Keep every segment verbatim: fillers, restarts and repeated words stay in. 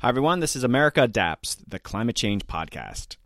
Hi, everyone. This is America Adapts, the climate change podcast.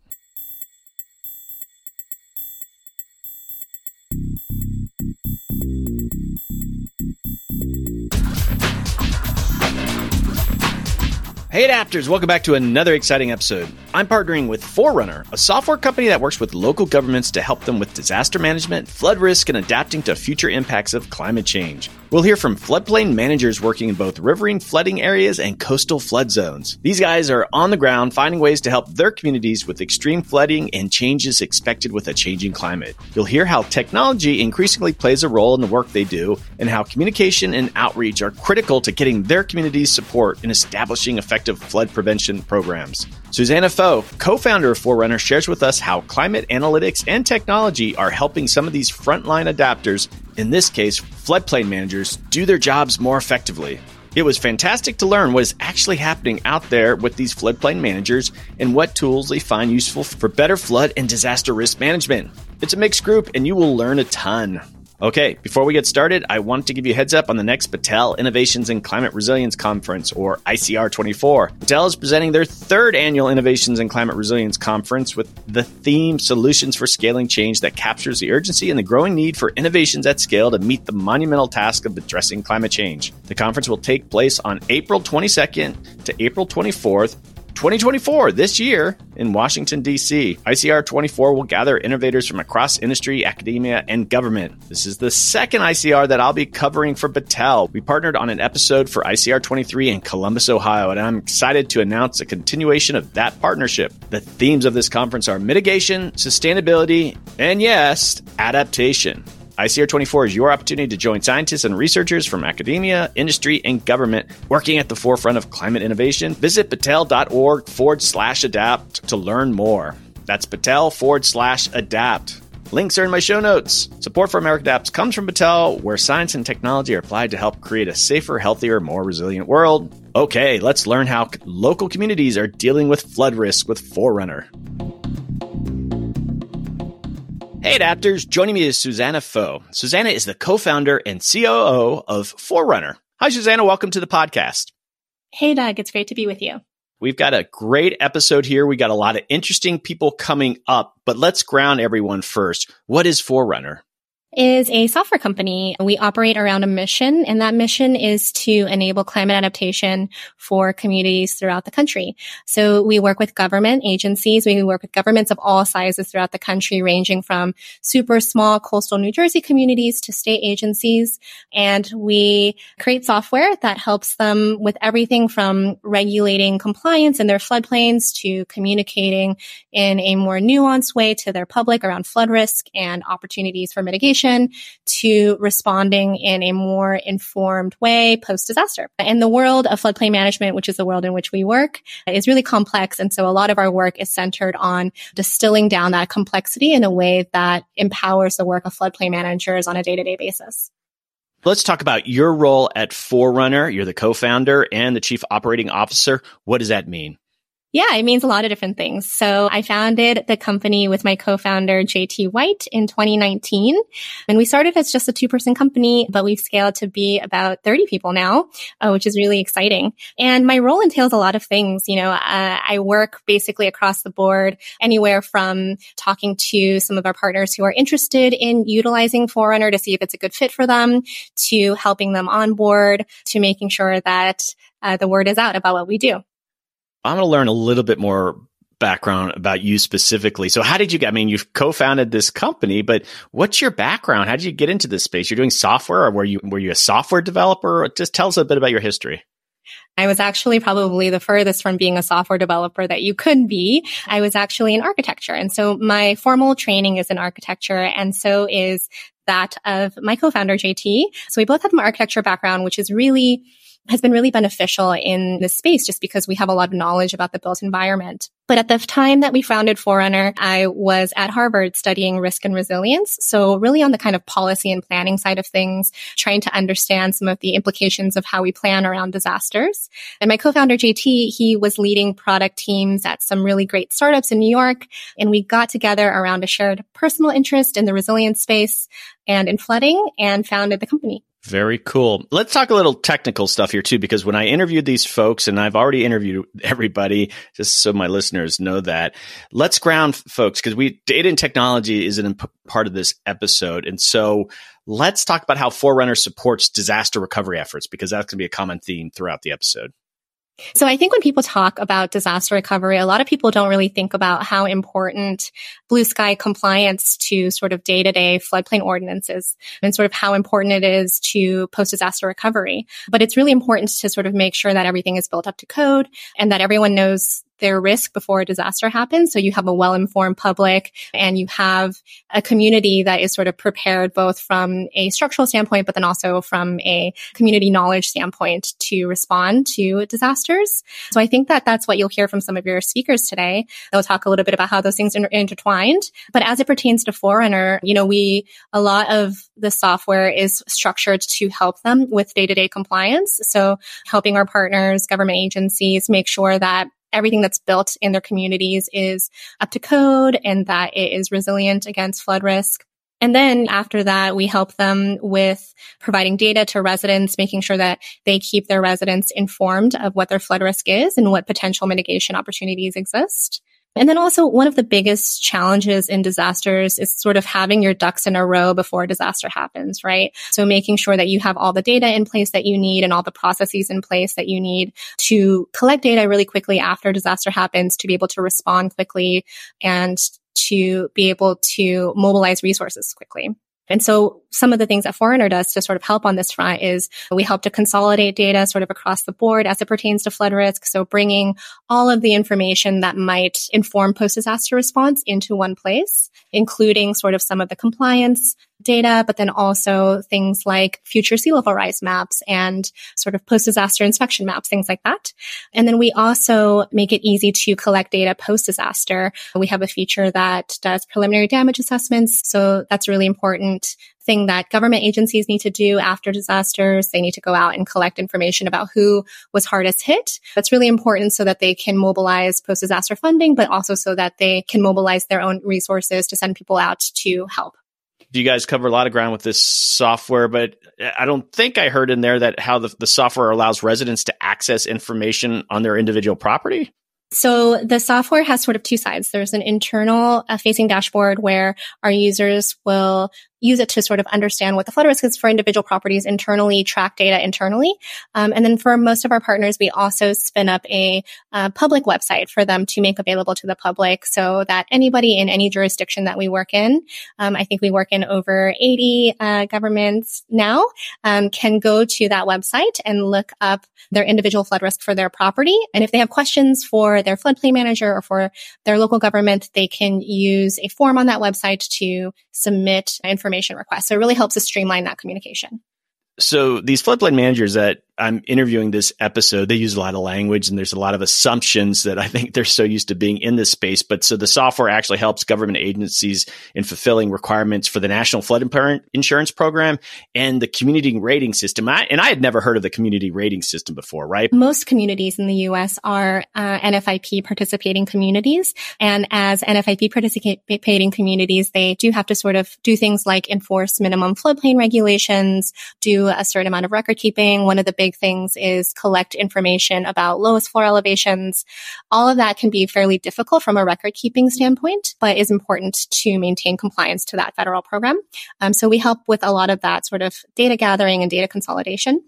Hey, Adapters. Welcome back to another exciting episode. I'm partnering with Forerunner, a software company that works with local governments to help them with disaster management, flood risk, and adapting to future impacts of climate change. We'll hear from floodplain managers working in both riverine flooding areas and coastal flood zones. These guys are on the ground finding ways to help their communities with extreme flooding and changes expected with a changing climate. You'll hear how technology increasingly plays a role in the work they do and how communication and outreach are critical to getting their communities support in establishing effective flood prevention programs. Susanna Pho, co-founder of Forerunner, shares with us how climate analytics and technology are helping some of these frontline adapters, in this case, floodplain managers, do their jobs more effectively. It was fantastic to learn what is actually happening out there with these floodplain managers and what tools they find useful for better flood and disaster risk management. It's a mixed group and you will learn a ton. Okay, before we get started, I want to give you a heads up on the next Battelle Innovations in Climate Resilience Conference, or I C R twenty-four. Battelle is presenting their third annual Innovations in Climate Resilience Conference with the theme Solutions for Scaling Change that captures the urgency and the growing need for innovations at scale to meet the monumental task of addressing climate change. The conference will take place on April twenty-second to April twenty-fourth, twenty twenty-four, this year in Washington, D C. I C R twenty-four will gather innovators from across industry, academia, and government. This is the second I C R that I'll be covering for Battelle. We partnered on an episode for I C R twenty-three in Columbus, Ohio, and I'm excited to announce a continuation of that partnership. The themes of this conference are mitigation, sustainability, and yes, adaptation. I C R twenty-four is your opportunity to join scientists and researchers from academia, industry, and government working at the forefront of climate innovation. Visit battelle.org forward slash adapt to learn more. That's Battelle forward slash adapt. Links are in my show notes. Support for America Adapts comes from Battelle, where science and technology are applied to help create a safer, healthier, more resilient world. Okay, let's learn how local communities are dealing with flood risk with Forerunner. Hey, Adapters. Joining me is Susanna Pho. Susanna is the co-founder and C O O of Forerunner. Hi, Susanna. Welcome to the podcast. Hey, Doug. It's great to be with you. We've got a great episode here. We got a lot of interesting people coming up, but let's ground everyone first. What is Forerunner? Is a software company. We operate around a mission, and that mission is to enable climate adaptation for communities throughout the country. So we work with government agencies. We work with governments of all sizes throughout the country, ranging from super small coastal New Jersey communities to state agencies. And we create software that helps them with everything from regulating compliance in their floodplains to communicating in a more nuanced way to their public around flood risk and opportunities for mitigation, to responding in a more informed way post-disaster. And the world of floodplain management, which is the world in which we work, is really complex. And so a lot of our work is centered on distilling down that complexity in a way that empowers the work of floodplain managers on a day-to-day basis. Let's talk about your role at Forerunner. You're the co-founder and the chief operating officer. What does that mean? Yeah, it means a lot of different things. So I founded the company with my co-founder, J T White, in twenty nineteen. And we started as just a two-person company, but we've scaled to be about thirty people now, uh, which is really exciting. And my role entails a lot of things. You know, uh, I work basically across the board, anywhere from talking to some of our partners who are interested in utilizing Forerunner to see if it's a good fit for them, to helping them onboard, to making sure that uh, the word is out about what we do. I'm going to learn a little bit more background about you specifically. So how did you get, I mean, you've co-founded this company, but what's your background? How did you get into this space? You're doing software, or were you, were you a software developer? Just tell us a bit about your history. I was actually probably the furthest from being a software developer that you could be. I was actually in architecture. And so my formal training is in architecture, and so is that of my co-founder, J T. So we both have an architecture background, which is really... has been really beneficial in this space just because we have a lot of knowledge about the built environment. But at the time that we founded Forerunner, I was at Harvard studying risk and resilience. So really on the kind of policy and planning side of things, trying to understand some of the implications of how we plan around disasters. And my co-founder, J T, he was leading product teams at some really great startups in New York. And we got together around a shared personal interest in the resilience space and in flooding and founded the company. Very cool. Let's talk a little technical stuff here too, because when I interviewed these folks, and I've already interviewed everybody, just so my listeners know that, let's ground folks, because we data and technology is an part of this episode. And so let's talk about how Forerunner supports disaster recovery efforts, because that's going to be a common theme throughout the episode. So I think when people talk about disaster recovery, a lot of people don't really think about how important blue sky compliance to sort of day-to-day floodplain ordinances and sort of how important it is to post-disaster recovery. But it's really important to sort of make sure that everything is built up to code and that everyone knows their risk before a disaster happens. So you have a well-informed public and you have a community that is sort of prepared both from a structural standpoint, but then also from a community knowledge standpoint to respond to disasters. So I think that that's what you'll hear from some of your speakers today. They'll talk a little bit about how those things are intertwined. But as it pertains to Forerunner, you know, we, a lot of the software is structured to help them with day-to-day compliance. So helping our partners, government agencies, make sure that everything that's built in their communities is up to code and that it is resilient against flood risk. And then after that, we help them with providing data to residents, making sure that they keep their residents informed of what their flood risk is and what potential mitigation opportunities exist. And then also one of the biggest challenges in disasters is sort of having your ducks in a row before a disaster happens, right? So making sure that you have all the data in place that you need and all the processes in place that you need to collect data really quickly after a disaster happens, to be able to respond quickly and to be able to mobilize resources quickly. And so some of the things that Forerunner does to sort of help on this front is we help to consolidate data sort of across the board as it pertains to flood risk. So bringing all of the information that might inform post-disaster response into one place, including sort of some of the compliance data, but then also things like future sea level rise maps and sort of post-disaster inspection maps, things like that. And then we also make it easy to collect data post-disaster. We have a feature that does preliminary damage assessments. So that's really important thing that government agencies need to do after disasters. They need to go out and collect information about who was hardest hit. That's really important so that they can mobilize post-disaster funding, but also so that they can mobilize their own resources to send people out to help. You guys cover a lot of ground with this software, but I don't think I heard in there that how the, the software allows residents to access information on their individual property? So the software has sort of two sides. There's an internal uh, facing dashboard where our users will use it to sort of understand what the flood risk is for individual properties internally, track data internally. Um, and then for most of our partners, we also spin up a uh, public website for them to make available to the public so that anybody in any jurisdiction that we work in, um, I think we work in over eighty uh, governments now, um, can go to that website and look up their individual flood risk for their property. And if they have questions for their floodplain manager or for their local government, they can use a form on that website to submit information request. So it really helps us streamline that communication. So these floodplain managers that I'm interviewing this episode, they use a lot of language and there's a lot of assumptions that I think they're so used to being in this space. But so the software actually helps government agencies in fulfilling requirements for the National Flood Insurance Program and the Community Rating System. I, and I had never heard of the Community Rating System before, right? Most communities in the U S are uh, N F I P participating communities. And as N F I P participating communities, they do have to sort of do things like enforce minimum floodplain regulations, do a certain amount of record keeping. One of the big Big things is collect information about lowest floor elevations. All of that can be fairly difficult from a record keeping standpoint, but is important to maintain compliance to that federal program. Um, so we help with a lot of that sort of data gathering and data consolidation.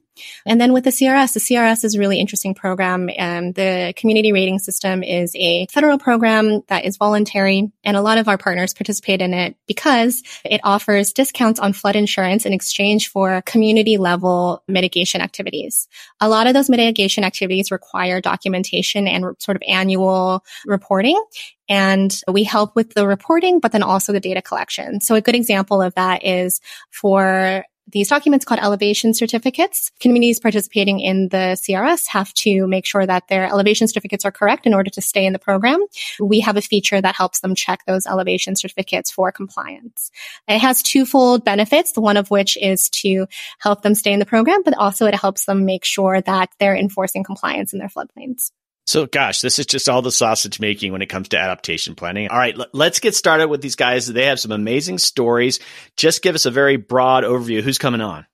And then with the C R S, the C R S is a really interesting program. Um, the Community Rating System is a federal program that is voluntary, and a lot of our partners participate in it because it offers discounts on flood insurance in exchange for community-level mitigation activities. A lot of those mitigation activities require documentation and re- sort of annual reporting. And we help with the reporting, but then also the data collection. So a good example of that is for these documents called elevation certificates. Communities participating in the C R S have to make sure that their elevation certificates are correct in order to stay in the program. We have a feature that helps them check those elevation certificates for compliance. It has twofold benefits, the one of which is to help them stay in the program, but also it helps them make sure that they're enforcing compliance in their floodplains. So gosh, this is just all the sausage making when it comes to adaptation planning. All right, let's get started with these guys. They have some amazing stories. Just give us a very broad overview. Who's coming on?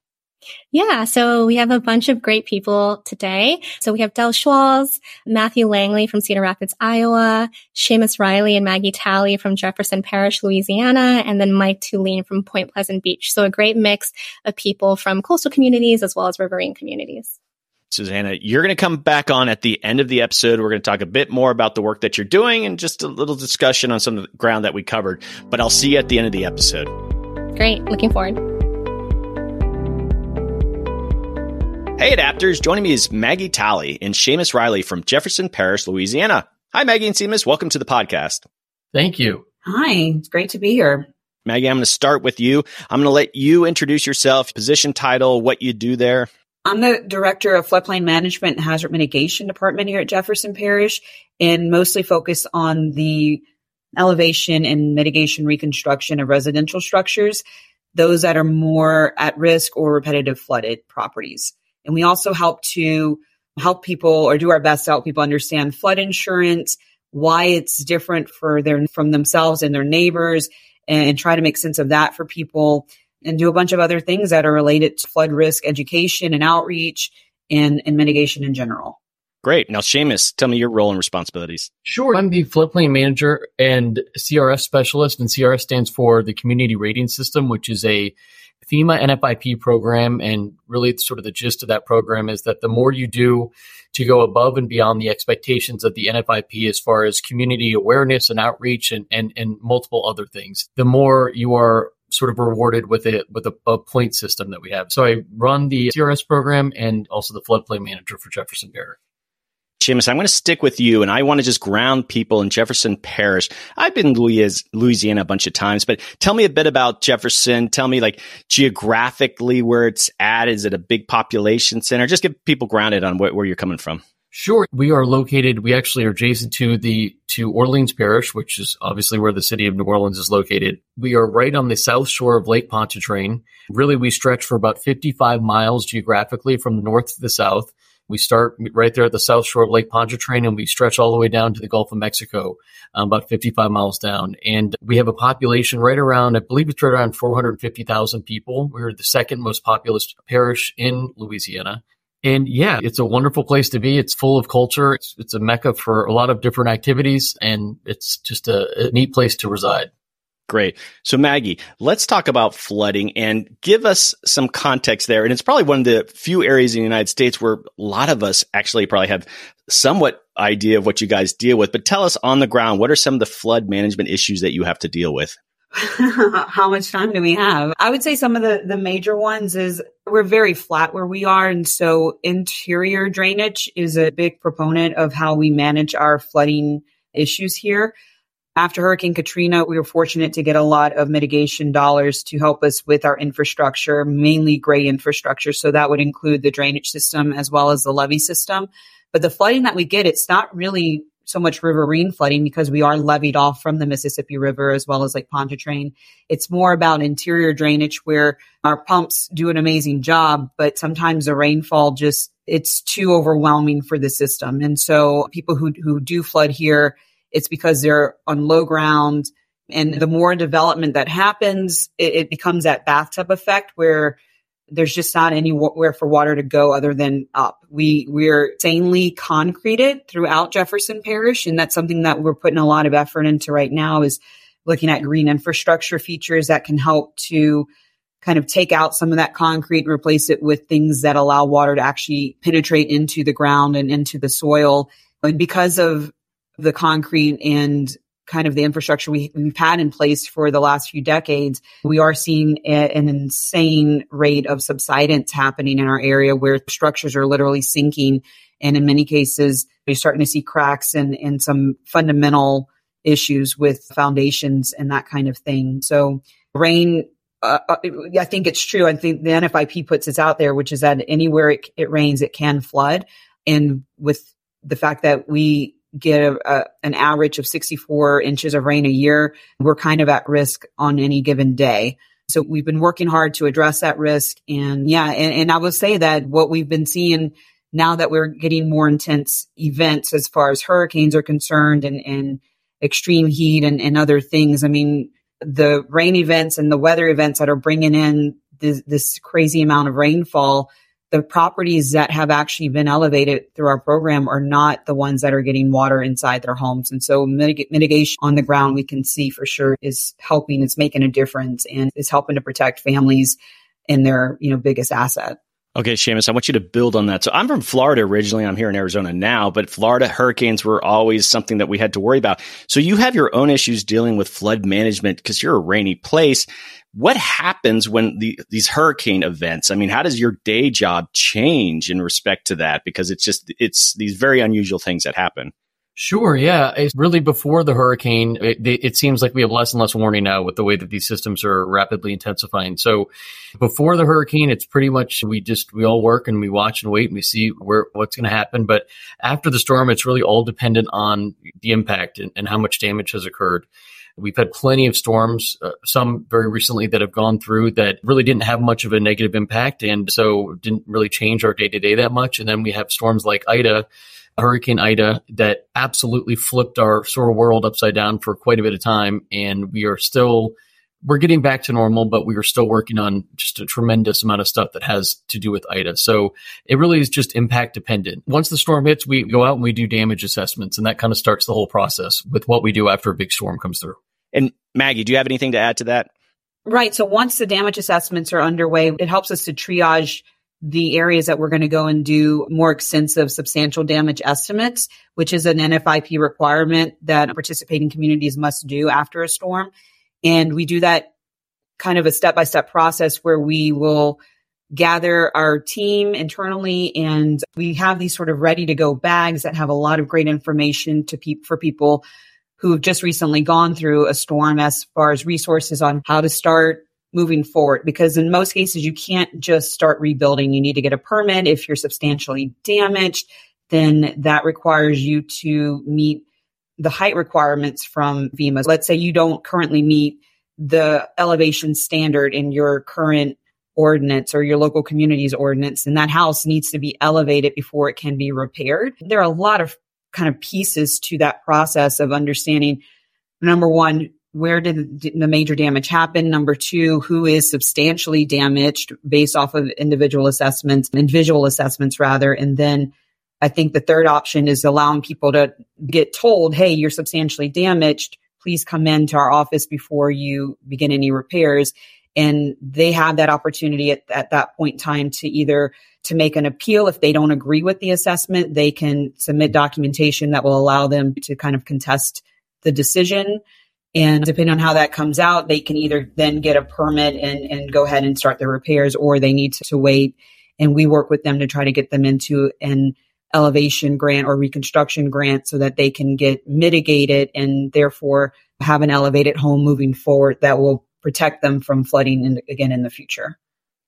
Yeah, so we have a bunch of great people today. So we have Del Schwalz, Matthew Langley from Cedar Rapids, Iowa, Seamus Riley and Maggie Talley from Jefferson Parish, Louisiana, and then Mike Tuline from Point Pleasant Beach. So a great mix of people from coastal communities as well as riverine communities. Susanna, you're going to come back on at the end of the episode. We're going to talk a bit more about the work that you're doing and just a little discussion on some of the ground that we covered. But I'll see you at the end of the episode. Great. Looking forward. Hey, Adapters. Joining me is Maggie Talley and Seamus Riley from Jefferson Parish, Louisiana. Hi, Maggie and Seamus. Welcome to the podcast. Thank you. Hi. It's great to be here. Maggie, I'm going to start with you. I'm going to let you introduce yourself, position, title, what you do there. I'm the director of floodplain management and hazard mitigation department here at Jefferson Parish, and mostly focus on the elevation and mitigation reconstruction of residential structures, those that are more at risk or repetitive flooded properties. And we also help to help people or do our best to help people understand flood insurance, why it's different for their from themselves and their neighbors, and, and try to make sense of that for people, and do a bunch of other things that are related to flood risk education and outreach and, and mitigation in general. Great. Now, Seamus, tell me your role and responsibilities. Sure. I'm the floodplain manager and C R S specialist, and C R S stands for the Community Rating System, which is a FEMA N F I P program, and really sort of the gist of that program is that the more you do to go above and beyond the expectations of the N F I P as far as community awareness and outreach and and, and multiple other things, the more you are sort of rewarded with it with a, a point system that we have. So I run the C R S program and also the floodplain manager for Jefferson Parish. Seamus, I'm going to stick with you, and I want to just ground people in Jefferson Parish. I've been to Louisiana a bunch of times, but tell me a bit about Jefferson. Tell me, like, geographically where it's at. Is it a big population center? Just get people grounded on wh- where you're coming from. Sure. We are located, we actually are adjacent to the to Orleans Parish, which is obviously where the city of New Orleans is located. We are right on the south shore of Lake Pontchartrain. Really, we stretch for about fifty-five miles geographically from the north to the south. We start right there at the south shore of Lake Pontchartrain, and we stretch all the way down to the Gulf of Mexico, um, about fifty-five miles down. And we have a population right around, I believe it's right around four hundred fifty thousand people. We're the second most populous parish in Louisiana. And yeah, it's a wonderful place to be. It's full of culture. It's, it's a mecca for a lot of different activities, and it's just a, a neat place to reside. Great. So Maggie, let's talk about flooding and give us some context there. And it's probably one of the few areas in the United States where a lot of us actually probably have somewhat idea of what you guys deal with. But tell us on the ground, what are some of the flood management issues that you have to deal with? How much time do we have? I would say some of the, the major ones is we're very flat where we are. And so interior drainage is a big proponent of how we manage our flooding issues here. After Hurricane Katrina, we were fortunate to get a lot of mitigation dollars to help us with our infrastructure, mainly gray infrastructure. So that would include the drainage system as well as the levee system. But the flooding that we get, it's not really so much riverine flooding because we are levied off from the Mississippi River as well as Lake Pontchartrain. It's more about interior drainage where our pumps do an amazing job, but sometimes the rainfall just, it's too overwhelming for the system. And so people who who do flood here, it's because they're on low ground. And the more development that happens, it, it becomes that bathtub effect where there's just not anywhere for water to go other than up. We, we're sanely concreted throughout Jefferson Parish. And that's something that we're putting a lot of effort into right now is looking at green infrastructure features that can help to kind of take out some of that concrete and replace it with things that allow water to actually penetrate into the ground and into the soil. And because of the concrete and kind of the infrastructure we, we've had in place for the last few decades, we are seeing a, an insane rate of subsidence happening in our area where structures are literally sinking. And in many cases, you're starting to see cracks and, and some fundamental issues with foundations and that kind of thing. So rain, uh, I think it's true. I think the N F I P puts this out there, which is that anywhere it, it rains, it can flood. And with the fact that we get a, a, an average of sixty-four inches of rain a year, we're kind of at risk on any given day. So we've been working hard to address that risk. And yeah, and, and I will say that what we've been seeing now that we're getting more intense events as far as hurricanes are concerned and, and extreme heat and, and other things. I mean, the rain events and the weather events that are bringing in this, this crazy amount of rainfall, the properties that have actually been elevated through our program are not the ones that are getting water inside their homes. And so mitig- mitigation on the ground, we can see for sure is helping, it's making a difference, and is helping to protect families and their, you know, biggest asset. Okay, Seamus, I want you to build on that. So I'm from Florida originally. I'm here in Arizona now, but Florida hurricanes were always something that we had to worry about. So you have your own issues dealing with flood management because you're a rainy place. What happens when the, these hurricane events? I mean, how does your day job change in respect to that? Because it's just, it's these very unusual things that happen. Sure. Yeah. It's really before the hurricane, it, it seems like we have less and less warning now with the way that these systems are rapidly intensifying. So before the hurricane, it's pretty much, we just, we all work and we watch and wait and we see where, what's going to happen. But after the storm, it's really all dependent on the impact and, and how much damage has occurred. We've had plenty of storms, uh, some very recently that have gone through that really didn't have much of a negative impact. And so didn't really change our day to day that much. And then we have storms like Ida, Hurricane Ida, that absolutely flipped our sort of world upside down for quite a bit of time. And we are still, we're getting back to normal, but we are still working on just a tremendous amount of stuff that has to do with Ida. So it really is just impact dependent. Once the storm hits, we go out and we do damage assessments, and that kind of starts the whole process with what we do after a big storm comes through. And Maggie, do you have anything to add to that? Right. So once the damage assessments are underway, it helps us to triage the areas that we're going to go and do more extensive substantial damage estimates, which is an N F I P requirement that participating communities must do after a storm. And we do that kind of a step-by-step process where we will gather our team internally, and we have these sort of ready-to-go bags that have a lot of great information to pe- for people who have just recently gone through a storm as far as resources on how to start moving forward, because in most cases, you can't just start rebuilding. You need to get a permit. If you're substantially damaged, then that requires you to meet the height requirements from FEMA. Let's say you don't currently meet the elevation standard in your current ordinance or your local community's ordinance, and that house needs to be elevated before it can be repaired. There are a lot of kind of pieces to that process of understanding, number one, where did the major damage happen? Number two, who is substantially damaged based off of individual assessments and visual assessments rather. And then I think the third option is allowing people to get told, hey, you're substantially damaged. Please come into our office before you begin any repairs. And they have that opportunity at, at that point in time to either to make an appeal. If they don't agree with the assessment, they can submit documentation that will allow them to kind of contest the decision. And depending on how that comes out, they can either then get a permit and, and go ahead and start their repairs, or they need to, to wait. And we work with them to try to get them into an elevation grant or reconstruction grant so that they can get mitigated and therefore have an elevated home moving forward that will protect them from flooding in, again in the future.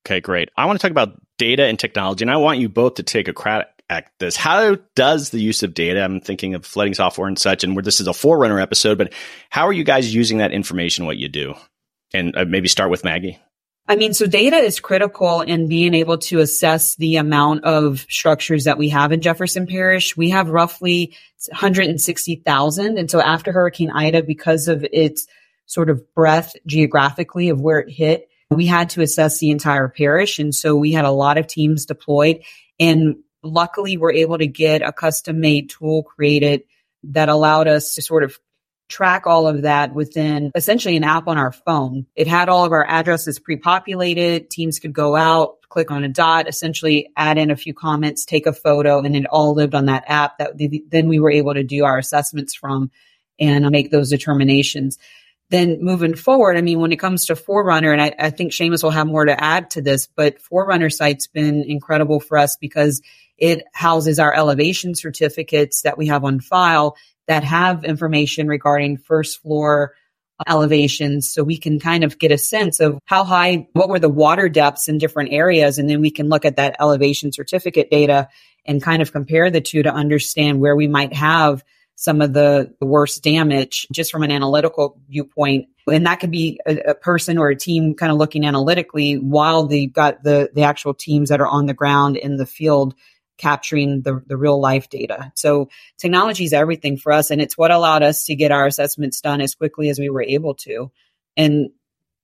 Okay, great. I want to talk about data and technology, and I want you both to take a crack at this. How does the use of data, I'm thinking of flooding software and such, and where this is a Forerunner episode, but how are you guys using that information, what you do? And uh, maybe start with Maggie. I mean, so data is critical in being able to assess the amount of structures that we have in Jefferson Parish. We have roughly one hundred sixty thousand. And so after Hurricane Ida, because of its sort of breadth geographically of where it hit, we had to assess the entire parish. And so we had a lot of teams deployed, and luckily, we're able to get a custom-made tool created that allowed us to sort of track all of that within essentially an app on our phone. It had all of our addresses pre-populated. Teams could go out, click on a dot, essentially add in a few comments, take a photo, and it all lived on that app that then we were able to do our assessments from and make those determinations. Then moving forward, I mean, when it comes to Forerunner, and I, I think Seamus will have more to add to this, but Forerunner site's been incredible for us because it houses our elevation certificates that we have on file that have information regarding first floor elevations. So we can kind of get a sense of how high, what were the water depths in different areas. And then we can look at that elevation certificate data and kind of compare the two to understand where we might have some of the worst damage just from an analytical viewpoint. And that could be a, a person or a team kind of looking analytically while they've got the, the actual teams that are on the ground in the field capturing the, the real life data. So technology is everything for us. And it's what allowed us to get our assessments done as quickly as we were able to. And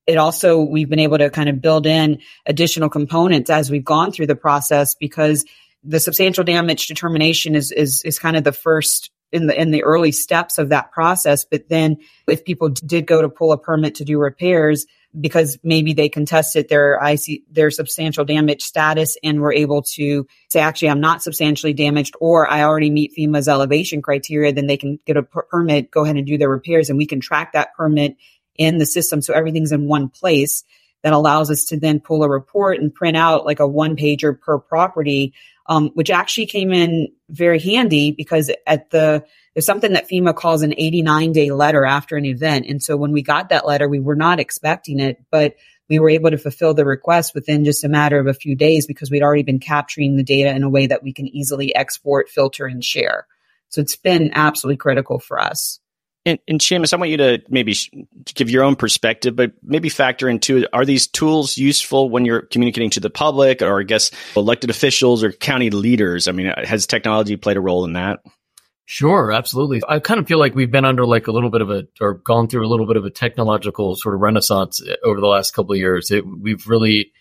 it also, we've been able to kind of build in additional components as we've gone through the process, because the substantial damage determination is, is, is kind of the first in the, in the early steps of that process. But then if people did go to pull a permit to do repairs, because maybe they contested their I C, their substantial damage status, and were able to say, actually, I'm not substantially damaged, or I already meet FEMA's elevation criteria, then they can get a per- permit, go ahead and do their repairs, and we can track that permit in the system. So everything's in one place. That allows us to then pull a report and print out like a one pager per property, um, which actually came in very handy, because at the there's something that FEMA calls an eighty-nine day letter after an event. And so when we got that letter, we were not expecting it, but we were able to fulfill the request within just a matter of a few days, because we'd already been capturing the data in a way that we can easily export, filter, and share. So it's been absolutely critical for us. And, and Seamus, I want you to maybe sh- give your own perspective, but maybe factor into, are these tools useful when you're communicating to the public, or I guess elected officials or county leaders? I mean, has technology played a role in that? Sure, absolutely. I kind of feel like we've been under like a little bit of a, or gone through a little bit of a technological sort of renaissance over the last couple of years. It, we've really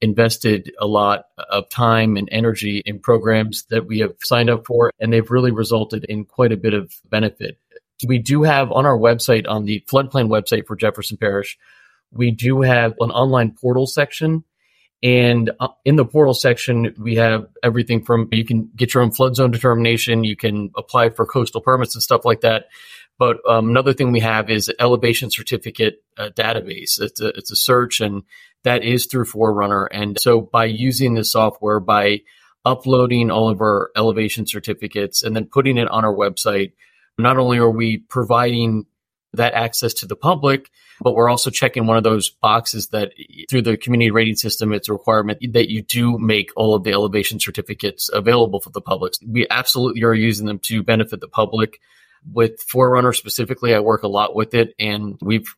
invested a lot of time and energy in programs that we have signed up for, and they've really resulted in quite a bit of benefit. We do have on our website, on the floodplain website for Jefferson Parish, we do have an online portal section. And in the portal section, we have everything from, you can get your own flood zone determination, you can apply for coastal permits and stuff like that. But um, another thing we have is elevation certificate uh, database. It's a, it's a search, and that is through Forerunner. And so by using this software, by uploading all of our elevation certificates and then putting it on our website, not only are we providing that access to the public, but we're also checking one of those boxes that through the community rating system, it's a requirement that you do make all of the elevation certificates available for the public. We absolutely are using them to benefit the public. With Forerunner specifically, I work a lot with it, and we've,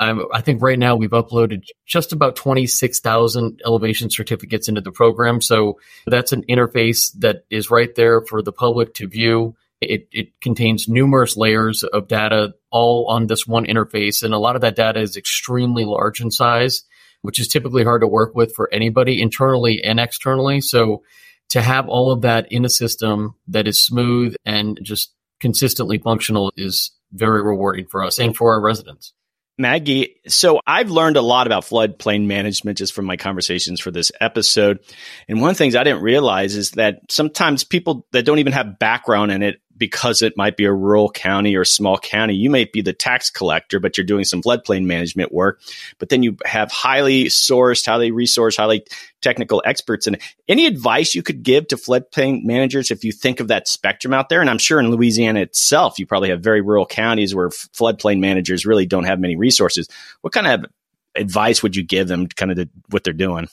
I'm, I think right now we've uploaded just about twenty-six thousand elevation certificates into the program. So that's an interface that is right there for the public to view. It, it contains numerous layers of data all on this one interface. And a lot of that data is extremely large in size, which is typically hard to work with for anybody internally and externally. So to have all of that in a system that is smooth and just consistently functional is very rewarding for us and for our residents. Maggie, so I've learned a lot about floodplain management just from my conversations for this episode. And one of the things I didn't realize is that sometimes people that don't even have background in it, because it might be a rural county or small county, you may be the tax collector, but you're doing some floodplain management work. But then you have highly sourced, highly resourced, highly technical experts. And any advice you could give to floodplain managers if you think of that spectrum out there? And I'm sure in Louisiana itself, you probably have very rural counties where floodplain managers really don't have many resources. What kind of advice would you give them, kind of to what they're doing?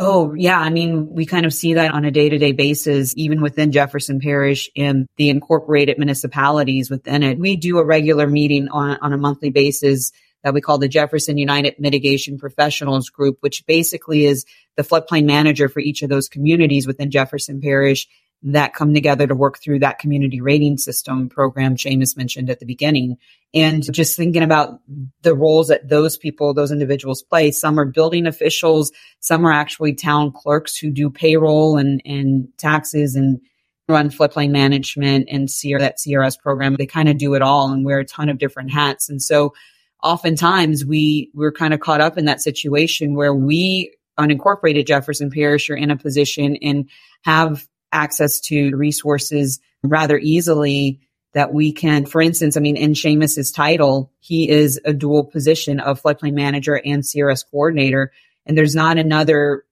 Oh, yeah. I mean, we kind of see that on a day-to-day basis, even within Jefferson Parish and the incorporated municipalities within it. We do a regular meeting on, on a monthly basis that we call the Jefferson United Mitigation Professionals Group, which basically is the floodplain manager for each of those communities within Jefferson Parish that come together to work through that community rating system program Seamus mentioned at the beginning. And just thinking about the roles that those people, those individuals play, some are building officials, some are actually town clerks who do payroll and, and taxes and run floodplain management and C R, that C R S program. They kind of do it all and wear a ton of different hats. And so oftentimes we, we're kind of caught up in that situation where we, unincorporated Jefferson Parish, are in a position and have access to resources rather easily that we can, for instance, I mean, in Seamus's title, he is a dual position of floodplain manager and C R S coordinator. And there's not another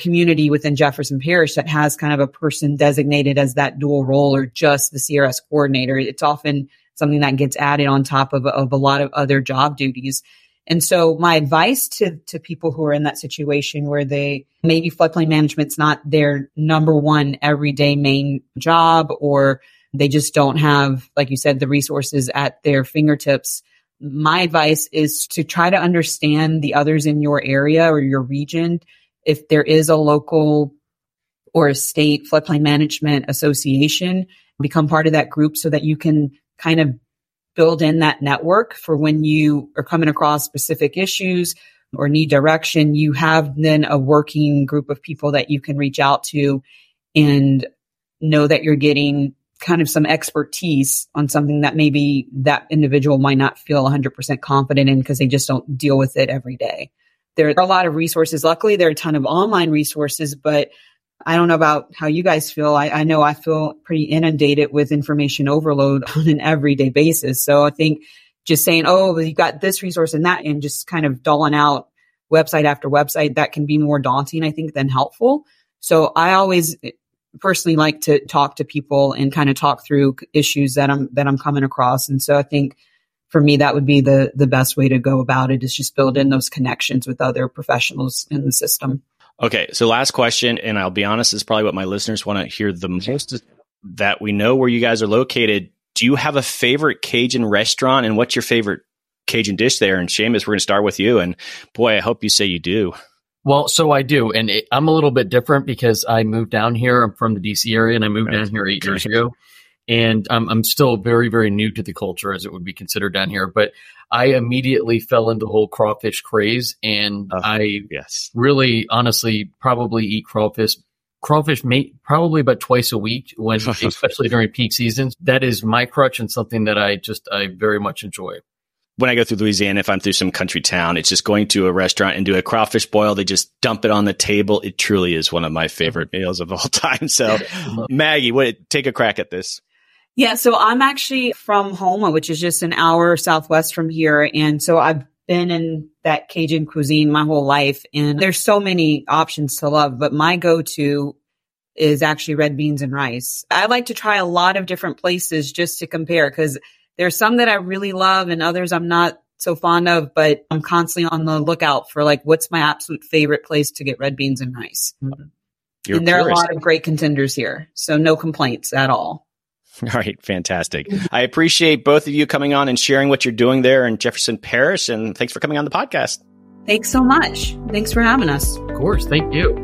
community within Jefferson Parish that has kind of a person designated as that dual role or just the C R S coordinator. It's often something that gets added on top of, of a lot of other job duties. And so my advice to, to people who are in that situation where they maybe floodplain management's not their number one everyday main job, or they just don't have, like you said, the resources at their fingertips. My advice is to try to understand the others in your area or your region. If there is a local or a state floodplain management association, become part of that group so that you can kind of build in that network for when you are coming across specific issues or need direction. You have then a working group of people that you can reach out to and know that you're getting kind of some expertise on something that maybe that individual might not feel one hundred percent confident in because they just don't deal with it every day. There are a lot of resources. Luckily, there are a ton of online resources, but I don't know about how you guys feel. I, I know I feel pretty inundated with information overload on an everyday basis. So I think just saying, oh, you got this resource and that, and just kind of doling out website after website, that can be more daunting, I think, than helpful. So I always personally like to talk to people and kind of talk through issues that I'm that I'm coming across. And so I think for me, that would be the the best way to go about it, is just build in those connections with other professionals in the system. Okay, so last question, and I'll be honest, this is probably what my listeners want to hear the most, that we know where you guys are located. Do you have a favorite Cajun restaurant, and what's your favorite Cajun dish there? And Seamus, we're going to start with you, and boy, I hope you say you do. Well, so I do, and it, I'm a little bit different because I moved down here. I'm from the D C area, and I moved down here eight years ago, and um, I'm still very, very new to the culture, as it would be considered down here, but I immediately fell into the whole crawfish craze, and uh, I yes. really, honestly, probably eat crawfish crawfish may, probably about twice a week, when especially during peak seasons. That is my crutch, and something that I just I very much enjoy. When I go through Louisiana, if I'm through some country town, it's just going to a restaurant and do a crawfish boil. They just dump it on the table. It truly is one of my favorite meals of all time. So, Maggie, what take a crack at this. Yeah, so I'm actually from Houma, which is just an hour southwest from here. And so I've been in that Cajun cuisine my whole life. And there's so many options to love, but my go-to is actually red beans and rice. I like to try a lot of different places just to compare, because there's some that I really love and others I'm not so fond of, but I'm constantly on the lookout for, like, what's my absolute favorite place to get red beans and rice. You're and there are a lot of great contenders here, so no complaints at all. All right. Fantastic. I appreciate both of you coming on and sharing what you're doing there in Jefferson Parish. And thanks for coming on the podcast. Thanks so much. Thanks for having us. Of course. Thank you.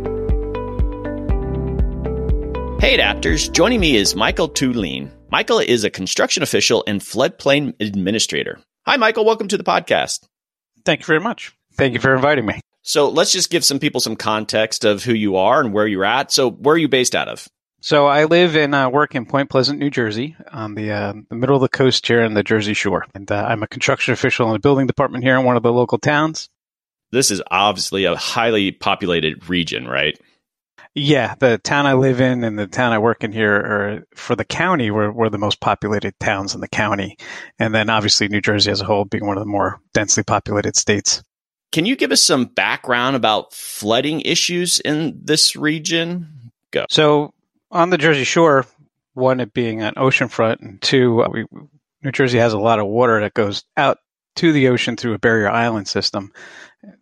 Hey, Adapters. Joining me is Michael Tuline. Michael is a construction official and floodplain administrator. Hi, Michael. Welcome to the podcast. Thank you very much. Thank you for inviting me. So let's just give some people some context of who you are and where you're at. So where are you based out of? So I live and uh, work in Point Pleasant, New Jersey, on the, uh, the middle of the coast here on the Jersey Shore. And uh, I'm a construction official in the building department here in one of the local towns. This is obviously a highly populated region, right? Yeah, the town I live in and the town I work in here are, for the county, we're, we're the most populated towns in the county. And then obviously New Jersey as a whole being one of the more densely populated states. Can you give us some background about flooding issues in this region? Go. So on the Jersey Shore, one, it being an ocean front, and two, we, New Jersey has a lot of water that goes out to the ocean through a barrier island system.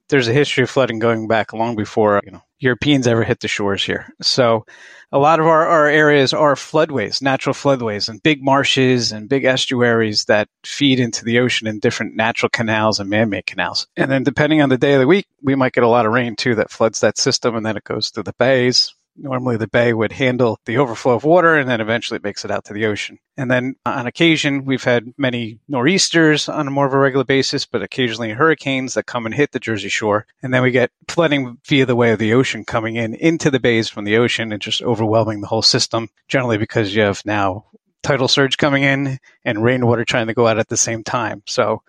There's a history of flooding going back long before, you know, Europeans ever hit the shores here. So a lot of our, our areas are floodways, natural floodways, and big marshes and big estuaries that feed into the ocean in different natural canals and man-made canals. And then depending on the day of the week, we might get a lot of rain too that floods that system, and then it goes through the bays. Normally, the bay would handle the overflow of water, and then eventually it makes it out to the ocean. And then on occasion, we've had many nor'easters on a more of a regular basis, but occasionally hurricanes that come and hit the Jersey Shore. And then we get flooding via the way of the ocean coming in into the bays from the ocean and just overwhelming the whole system, generally because you have now tidal surge coming in and rainwater trying to go out at the same time. So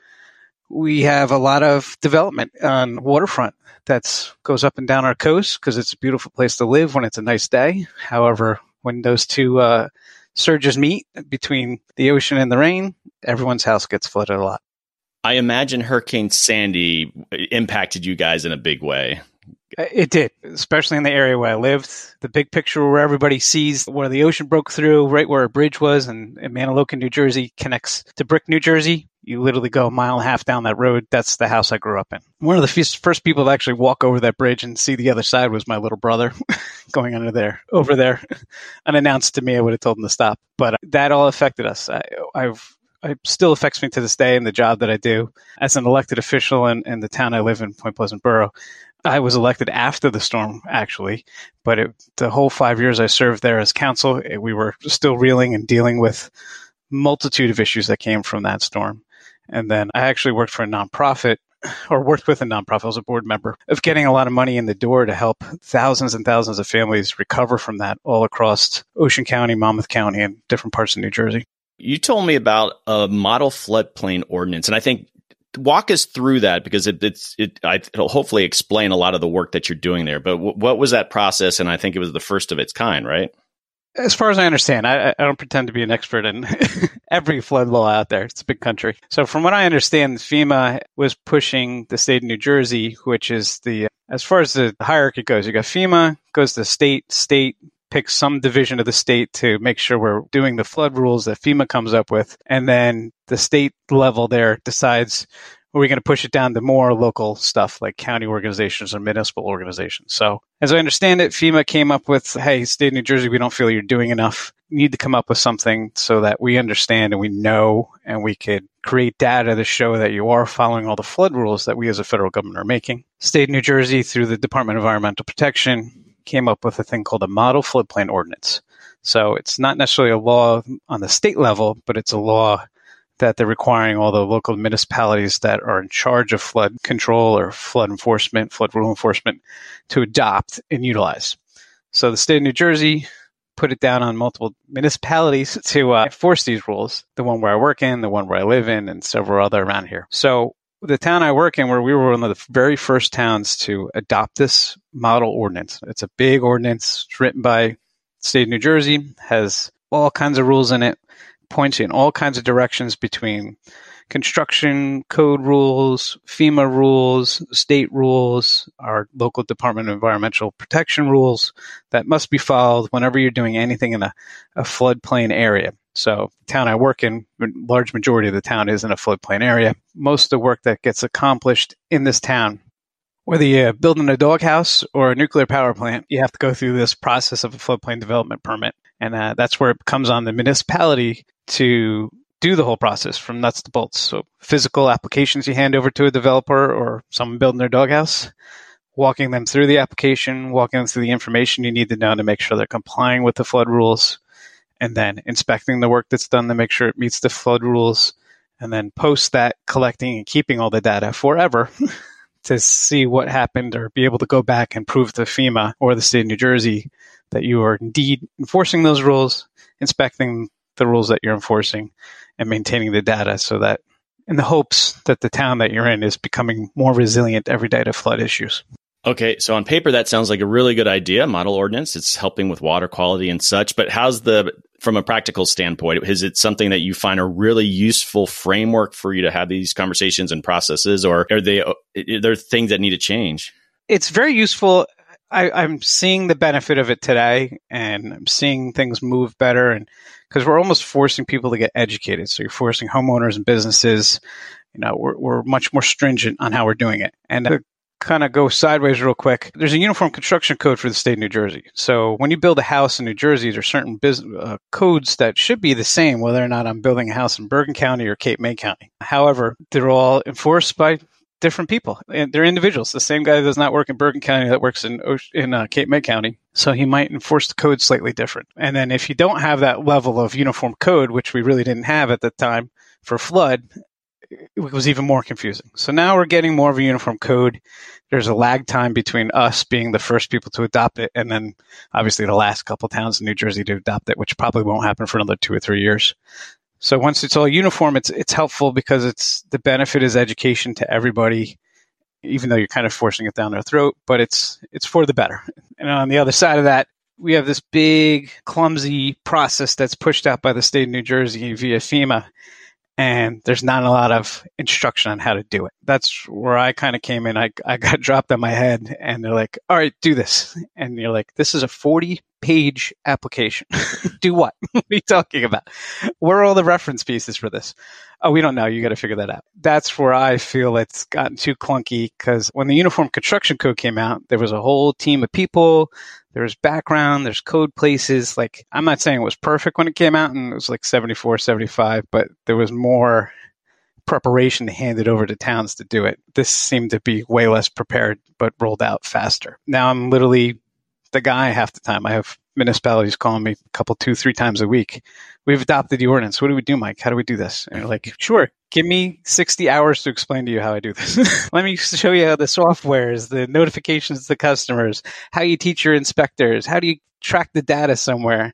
we have a lot of development on waterfront that goes up and down our coast because it's a beautiful place to live when it's a nice day. However, when those two uh, surges meet between the ocean and the rain, everyone's house gets flooded a lot. I imagine Hurricane Sandy impacted you guys in a big way. It did, especially in the area where I lived. The big picture where everybody sees where the ocean broke through, right where a bridge was, and Manilokin, New Jersey connects to Brick, New Jersey. You literally go a mile and a half down that road. That's the house I grew up in. One of the f- first people to actually walk over that bridge and see the other side was my little brother going under there, over there, unannounced to me. I would have told him to stop, but that all affected us. I, I've It still affects me to this day in the job that I do. As an elected official in, in the town I live in, Point Pleasant Borough, I was elected after the storm, actually. But it, the whole five years I served there as council, it, we were still reeling and dealing with multitude of issues that came from that storm. And then I actually worked for a nonprofit, or worked with a nonprofit, I was a board member, of getting a lot of money in the door to help thousands and thousands of families recover from that all across Ocean County, Monmouth County, and different parts of New Jersey. You told me about a model floodplain ordinance, and I think walk us through that, because it, it's it I, it'll hopefully explain a lot of the work that you're doing there. But w- what was that process? And I think it was the first of its kind, right? As far as I understand, I, I don't pretend to be an expert in every flood law out there. It's a big country. So from what I understand, FEMA was pushing the state of New Jersey, which is the, as far as the hierarchy goes, you got FEMA, goes to state, state, pick some division of the state to make sure we're doing the flood rules that FEMA comes up with. And then the state level there decides, are we going to push it down to more local stuff like county organizations or municipal organizations? So as I understand it, FEMA came up with, hey, state of New Jersey, we don't feel you're doing enough. You need to come up with something so that we understand and we know, and we could create data to show that you are following all the flood rules that we as a federal government are making. State of New Jersey, through the Department of Environmental Protection, came up with a thing called a model floodplain ordinance. So it's not necessarily a law on the state level, but it's a law that they're requiring all the local municipalities that are in charge of flood control or flood enforcement, flood rule enforcement, to adopt and utilize. So the state of New Jersey put it down on multiple municipalities to uh, enforce these rules, the one where I work in, the one where I live in, and several other around here. So the town I work in, where we were one of the very first towns to adopt this model ordinance. It's a big ordinance. It's written by the state of New Jersey, has all kinds of rules in it, points in all kinds of directions between construction code rules, FEMA rules, state rules, our local Department of Environmental Protection rules that must be followed whenever you're doing anything in a, a floodplain area. So the town I work in, a large majority of the town is in a floodplain area. Most of the work that gets accomplished in this town, whether you're building a doghouse or a nuclear power plant, you have to go through this process of a floodplain development permit. And uh, that's where it comes on the municipality to do the whole process from nuts to bolts. So physical applications you hand over to a developer or someone building their doghouse, walking them through the application, walking them through the information you need to know to make sure they're complying with the flood rules, and then inspecting the work that's done to make sure it meets the flood rules, and then post that, collecting and keeping all the data forever to see what happened or be able to go back and prove to FEMA or the state of New Jersey that you are indeed enforcing those rules, inspecting the rules that you're enforcing, and maintaining the data, so that in the hopes that the town that you're in is becoming more resilient every day to flood issues. Okay, so on paper, that sounds like a really good idea, model ordinance. It's helping with water quality and such, but how's the, from a practical standpoint, is it something that you find a really useful framework for you to have these conversations and processes, or are they, are there things that need to change? It's very useful. I, I'm seeing the benefit of it today, and I'm seeing things move better, and because we're almost forcing people to get educated. So you're forcing homeowners and businesses, you know, we're, we're much more stringent on how we're doing it. And uh, kind of go sideways real quick. There's a uniform construction code for the state of New Jersey. So when you build a house in New Jersey, there's certain business, uh, codes that should be the same, whether or not I'm building a house in Bergen County or Cape May County. However, they're all enforced by different people. And they're individuals. The same guy does not work in Bergen County that works in in uh, Cape May County. So he might enforce the code slightly different. And then if you don't have that level of uniform code, which we really didn't have at the time for flood, it was even more confusing. So now we're getting more of a uniform code. There's a lag time between us being the first people to adopt it and then obviously the last couple towns in New Jersey to adopt it, which probably won't happen for another two or three years. So once it's all uniform, it's it's helpful because it's the benefit is education to everybody, even though you're kind of forcing it down their throat, but it's it's for the better. And on the other side of that, we have this big, clumsy process that's pushed out by the state of New Jersey via FEMA, and there's not a lot of instruction on how to do it. That's where I kind of came in. I, I got dropped on my head, and they're like, all right, do this. And you're like, this is a forty page application. Do what? What are you talking about? Where are all the reference pieces for this? Oh, we don't know. You got to figure that out. That's where I feel it's gotten too clunky, because when the Uniform Construction Code came out, there was a whole team of people. There's background, there's code places. Like, I'm not saying it was perfect when it came out, and it was like seventy-four, seventy-five, but there was more preparation handed over to towns to do it. This seemed to be way less prepared, but rolled out faster. Now I'm literally the guy half the time. I have municipalities calling me a couple, two, three times a week. We've adopted the ordinance. What do we do, Mike? How do we do this? And you're like, sure, give me sixty hours to explain to you how I do this. Let me show you how the software is, the notifications to the customers, how you teach your inspectors, how do you track the data somewhere,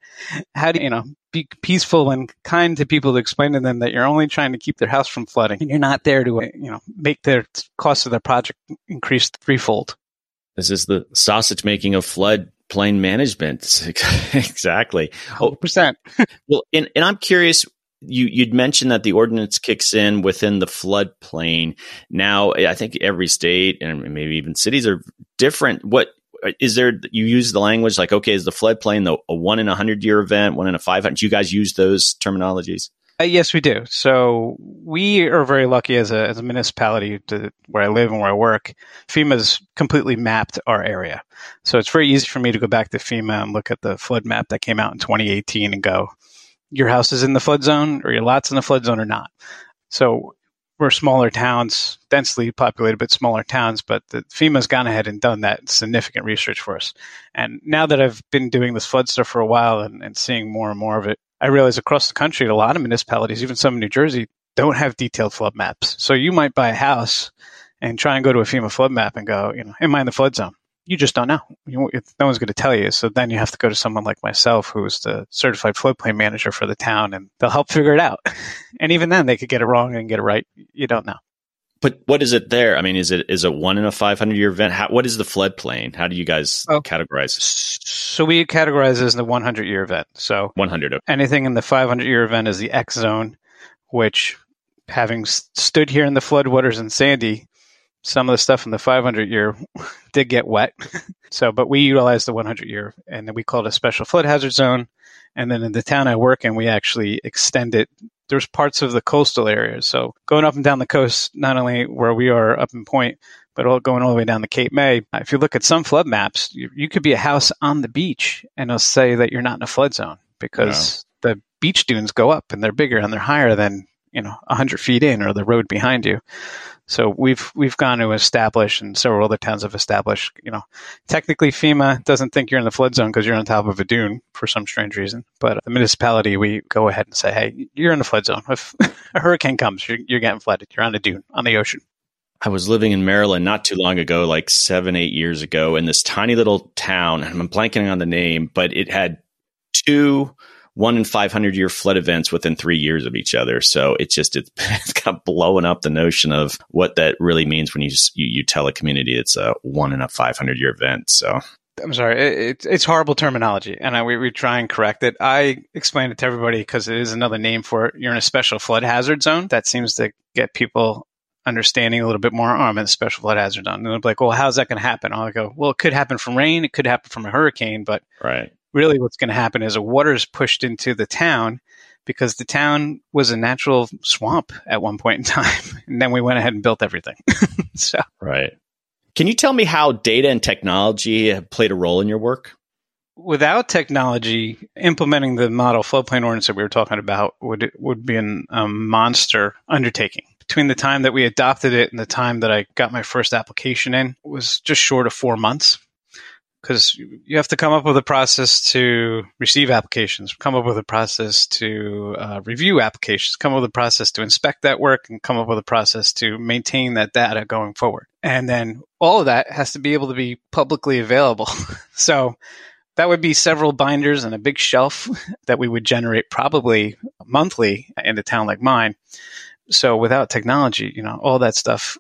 how do you, you know, be peaceful and kind to people to explain to them that you're only trying to keep their house from flooding and you're not there to, you know, make their cost of their project increase threefold. This is the sausage making of floodplain management. Exactly. one hundred percent. Well, and, and I'm curious, you, you'd mentioned that the ordinance kicks in within the floodplain. Now, I think every state and maybe even cities are different. What is there, you use the language like, okay, is the floodplain the, a one in a hundred year event, one in a five hundred? Do you guys use those terminologies? Uh, yes, we do. So we are very lucky as a as a municipality to, where I live and where I work. FEMA's completely mapped our area. So it's very easy for me to go back to FEMA and look at the flood map that came out in twenty eighteen and go, your house is in the flood zone or your lot's in the flood zone or not. So we're smaller towns, densely populated, but smaller towns. But the, FEMA's gone ahead and done that significant research for us. And now that I've been doing this flood stuff for a while and, and seeing more and more of it, I realize across the country, a lot of municipalities, even some in New Jersey, don't have detailed flood maps. So you might buy a house and try and go to a FEMA flood map and go, you know, am I in the flood zone? You just don't know. You, no one's going to tell you. So then you have to go to someone like myself, who is the certified floodplain manager for the town, and they'll help figure it out. And even then, they could get it wrong and get it right. You don't know. But what is it there? I mean, is it is a one in a five hundred year event? How, what is the floodplain? How do you guys oh, categorize it? So we categorize it as the one hundred year event. So one hundred. Okay. Anything in the five hundred year event is the X zone, which having stood here in the floodwaters in Sandy, some of the stuff in the five hundred year did get wet. So, but we utilize the one hundred year, and then we call it a special flood hazard zone. And then in the town I work in, we actually extend it. There's parts of the coastal areas. So going up and down the coast, not only where we are up in Point, but all, going all the way down to Cape May. If you look at some flood maps, you, you could be a house on the beach and it'll say that you're not in a flood zone because yeah. the beach dunes go up and they're bigger and they're higher than, you know, one hundred feet in or the road behind you. So we've we've gone to establish, and several other towns have established, you know, technically FEMA doesn't think you're in the flood zone because you're on top of a dune for some strange reason. But the municipality, we go ahead and say, hey, you're in the flood zone. If a hurricane comes, you're, you're getting flooded. You're on a dune, on the ocean. I was living in Maryland not too long ago, like seven, eight years ago, in this tiny little town. And I'm blanking on the name, but it had two one in five hundred year flood events within three years of each other. So it's just, it's, it's kind of blowing up the notion of what that really means when you just, you, you tell a community it's a one in a five hundred year event. So I'm sorry, it, it, it's horrible terminology. And I, we, we try and correct it. I explain it to everybody because it is another name for it. You're in a special flood hazard zone. That seems to get people understanding a little bit more. Oh, I'm in a special flood hazard zone. And they'll be like, well, how's that going to happen? I'll go, well, it could happen from rain. It could happen from a hurricane, but right. Really what's going to happen is a water is pushed into the town because the town was a natural swamp at one point in time. And then we went ahead and built everything. So, right. Can you tell me how data and technology have played a role in your work? Without technology, implementing the model floodplain ordinance that we were talking about would would be an, a monster undertaking. Between the time that we adopted it and the time that I got my first application in was just short of four months. Because you have to come up with a process to receive applications, come up with a process to uh, review applications, come up with a process to inspect that work, and come up with a process to maintain that data going forward. And then all of that has to be able to be publicly available. So that would be several binders and a big shelf that we would generate probably monthly in a town like mine. So without technology, you know, all that stuff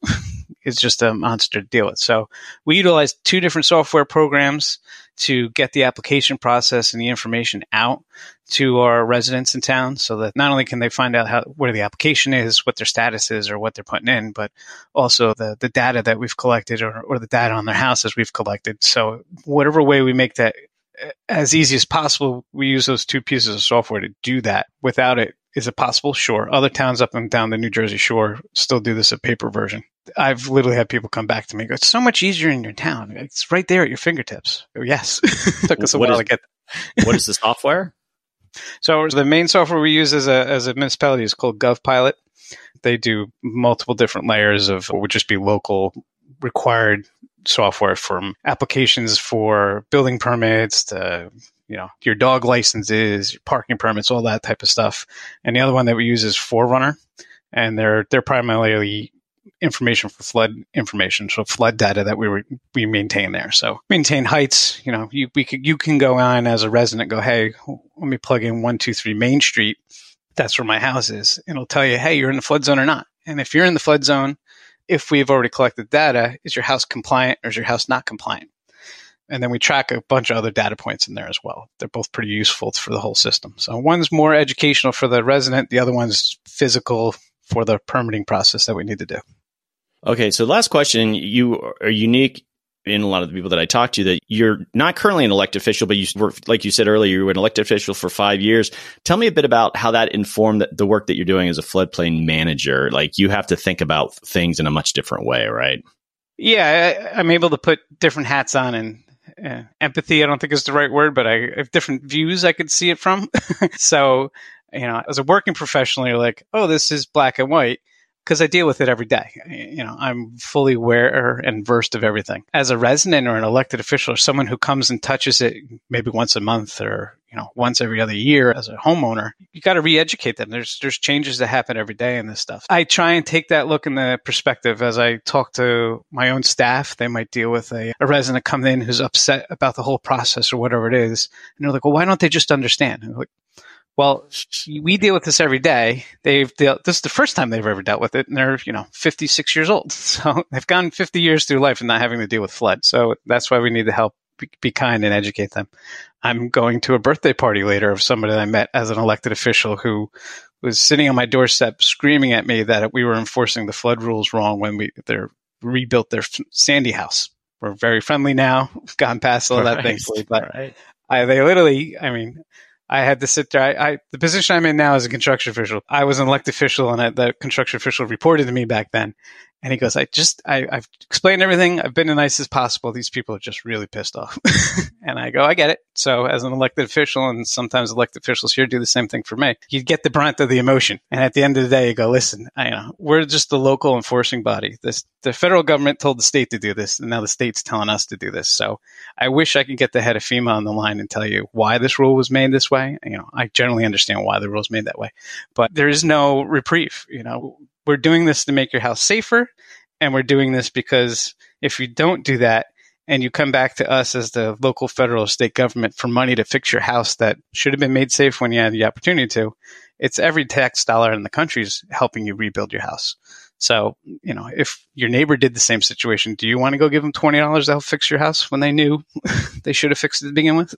it's just a monster to deal with. So we utilized two different software programs to get the application process and the information out to our residents in town so that not only can they find out how, where the application is, what their status is, or what they're putting in, but also the, the data that we've collected or, or the data on their houses we've collected. So whatever way we make that as easy as possible, we use those two pieces of software to do that. Without it, is it possible? Sure. Other towns up and down the New Jersey shore still do this a paper version. I've literally had people come back to me and go, it's so much easier in your town. It's right there at your fingertips. Oh, yes. It took us a what while is, to get that. What is the software? So the main software we use as a as a municipality is called GovPilot. They do multiple different layers of what would just be local required software from applications for building permits to, you know, your dog licenses, your parking permits, all that type of stuff. And the other one that we use is Forerunner, and they're they're primarily information for flood information, so flood data that we were, we maintain there. So maintain heights, you know, you we could, you can go on as a resident, go, hey, let me plug in one two three Main Street. That's where my house is, and it'll tell you, hey, you're in the flood zone or not. And if you're in the flood zone, if we've already collected data, is your house compliant or is your house not compliant? And then we track a bunch of other data points in there as well. They're both pretty useful for the whole system. So one's more educational for the resident. The other one's physical for the permitting process that we need to do. Okay. So last question, you are unique in a lot of the people that I talked to that you're not currently an elected official, but you were, like you said earlier, you were an elected official for five years. Tell me a bit about how that informed the work that you're doing as a floodplain manager. Like, you have to think about things in a much different way, right? Yeah. I, I'm able to put different hats on, and Uh, empathy, I don't think is the right word, but I have different views I could see it from. So, you know, as a working professional, you're like, oh, this is black and white, because I deal with it every day. You know, I'm fully aware and versed of everything. As a resident or an elected official or someone who comes and touches it maybe once a month or, you know, once every other year as a homeowner, you got to re-educate them. There's, there's changes that happen every day in this stuff. I try and take that look in the perspective as I talk to my own staff. They might deal with a, a resident coming in who's upset about the whole process or whatever it is. And they're like, well, why don't they just understand? And I'm like, well, we deal with this every day. They've dealt, this is the first time they've ever dealt with it, and they're, you know, fifty-six years old. So they've gone fifty years through life and not having to deal with flood. So that's why we need to help, be, be kind and educate them. I'm going to a birthday party later of somebody that I met as an elected official who was sitting on my doorstep screaming at me that we were enforcing the flood rules wrong when we they rebuilt their Sandy house. We're very friendly now, gone past all that, thankfully. But right. I, they literally, I mean... I had to sit there. I, I, the position I'm in now is a construction official. I was an elected official, and I, the construction official reported to me back then. And he goes, I just, I, I've explained everything. I've been as nice as possible. These people are just really pissed off. And I go, I get it. So as an elected official, and sometimes elected officials here do the same thing for me, you get the brunt of the emotion. And at the end of the day, you go, listen, I know we're just the local enforcing body. This, the federal government told the state to do this, and now the state's telling us to do this. So I wish I could get the head of FEMA on the line and tell you why this rule was made this way. You know, I generally understand why the rule's made that way, but there is no reprieve. You know, we're doing this to make your house safer, and we're doing this because if you don't do that and you come back to us as the local, federal, or state government for money to fix your house that should have been made safe when you had the opportunity to, it's every tax dollar in the country's helping you rebuild your house. So, you know, if your neighbor did the same situation, do you want to go give them twenty dollars to help fix your house when they knew they should have fixed it to begin with?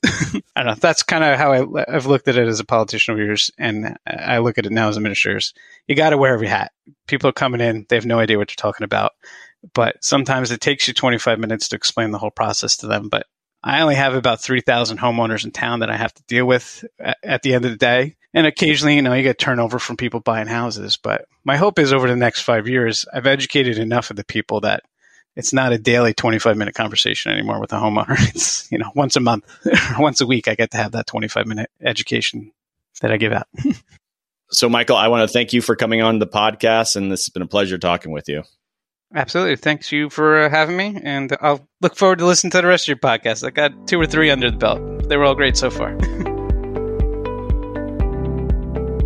I don't know. That's kind of how I, I've looked at it as a politician over years, and I look at it now as administrators. You got to wear every hat. People are coming in. They have no idea what they're talking about. But sometimes it takes you twenty-five minutes to explain the whole process to them. But I only have about three thousand homeowners in town that I have to deal with at the end of the day. And occasionally, you know, you get turnover from people buying houses. But my hope is over the next five years, I've educated enough of the people that it's not a daily twenty-five minute conversation anymore with a homeowner. It's, you know, once a month, once a week, I get to have that twenty-five minute education that I give out. So, Michael, I want to thank you for coming on the podcast, and this has been a pleasure talking with you. Absolutely. Thanks you for uh, having me. And I'll look forward to listening to the rest of your podcast. I got two or three under the belt. They were all great so far.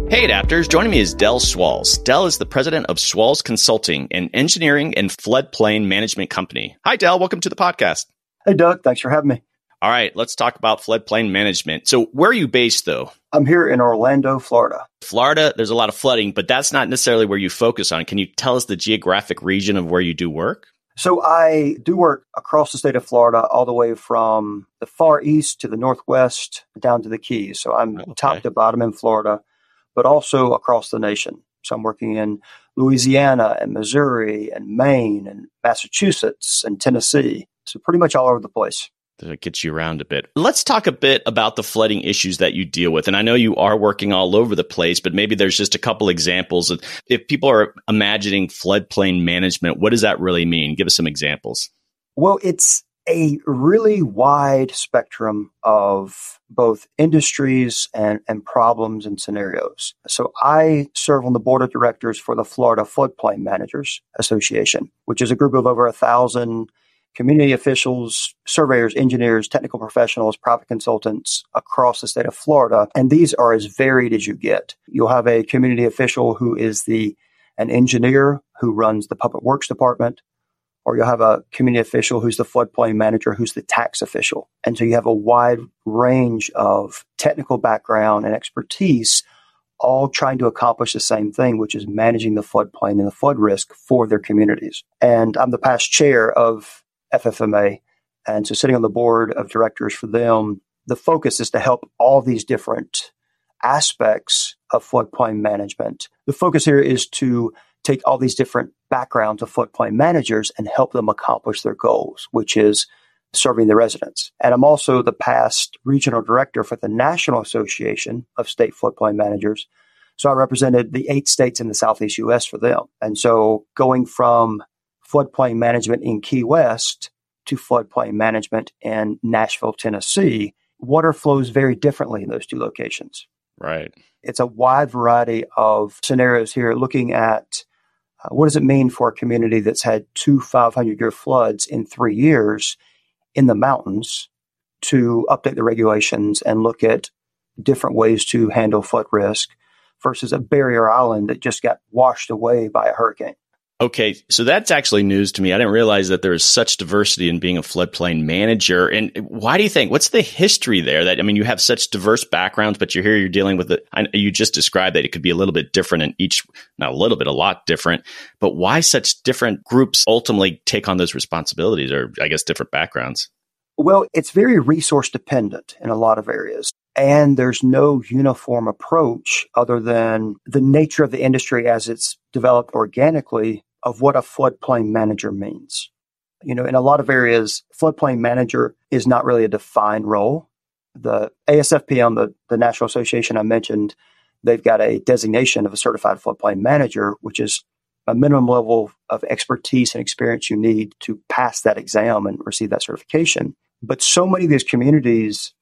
Hey, Adapters. Joining me is Del Swalls. Del is the president of Swalls Consulting, an engineering and floodplain management company. Hi, Del. Welcome to the podcast. Hey, Doug. Thanks for having me. All right. Let's talk about floodplain management. So where are you based, though? I'm here in Orlando, Florida. Florida, there's a lot of flooding, but that's not necessarily where you focus on. Can you tell us the geographic region of where you do work? So I do work across the state of Florida, all the way from the far east to the northwest, down to the Keys. So I'm okay. Top to bottom in Florida, but also across the nation. So I'm working in Louisiana and Missouri and Maine and Massachusetts and Tennessee. So pretty much all over the place. That gets you around a bit. Let's talk a bit about the flooding issues that you deal with. And I know you are working all over the place, but maybe there's just a couple examples of, if people are imagining floodplain management, what does that really mean? Give us some examples. Well, it's a really wide spectrum of both industries and, and problems and scenarios. So I serve on the board of directors for the Florida Floodplain Managers Association, which is a group of over a thousand community officials, surveyors, engineers, technical professionals, private consultants across the state of Florida. And these are as varied as you get. You'll have a community official who is the an engineer who runs the public works department, or you'll have a community official who's the floodplain manager, who's the tax official. And so you have a wide range of technical background and expertise, all trying to accomplish the same thing, which is managing the floodplain and the flood risk for their communities. And I'm the past chair of F F M A, and so sitting on the board of directors for them, the focus is to help all these different aspects of floodplain management. The focus here is to take all these different backgrounds of floodplain managers and help them accomplish their goals, which is serving the residents. And I'm also the past regional director for the National Association of State Floodplain Managers. So I represented the eight states in the Southeast U S for them. And so going from floodplain management in Key West to floodplain management in Nashville, Tennessee, water flows very differently in those two locations. Right. It's a wide variety of scenarios here looking at uh, what does it mean for a community that's had two five hundred year floods in three years in the mountains to update the regulations and look at different ways to handle flood risk versus a barrier island that just got washed away by a hurricane. Okay, so that's actually news to me. I didn't realize that there is such diversity in being a floodplain manager. And why do you think? What's the history there? That I mean, you have such diverse backgrounds, but you're here, you're dealing with it. You just described that it could be a little bit different in each, not a little bit, a lot different. But why such different groups ultimately take on those responsibilities, or I guess different backgrounds? Well, it's very resource dependent in a lot of areas. And there's no uniform approach other than the nature of the industry as it's developed organically of what a floodplain manager means. You know, in a lot of areas, floodplain manager is not really a defined role. The A S F P M, the, the National Association I mentioned, they've got a designation of a certified floodplain manager, which is a minimum level of expertise and experience you need to pass that exam and receive that certification. But so many of these communities,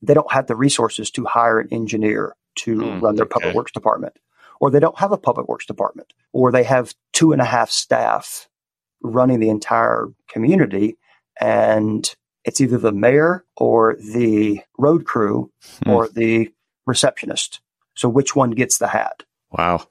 they don't have the resources to hire an engineer to mm, run their okay. public works department. Or they don't have a public works department, or they have two and a half staff running the entire community, and it's either the mayor or the road crew hmm. or the receptionist. So which one gets the hat? Wow.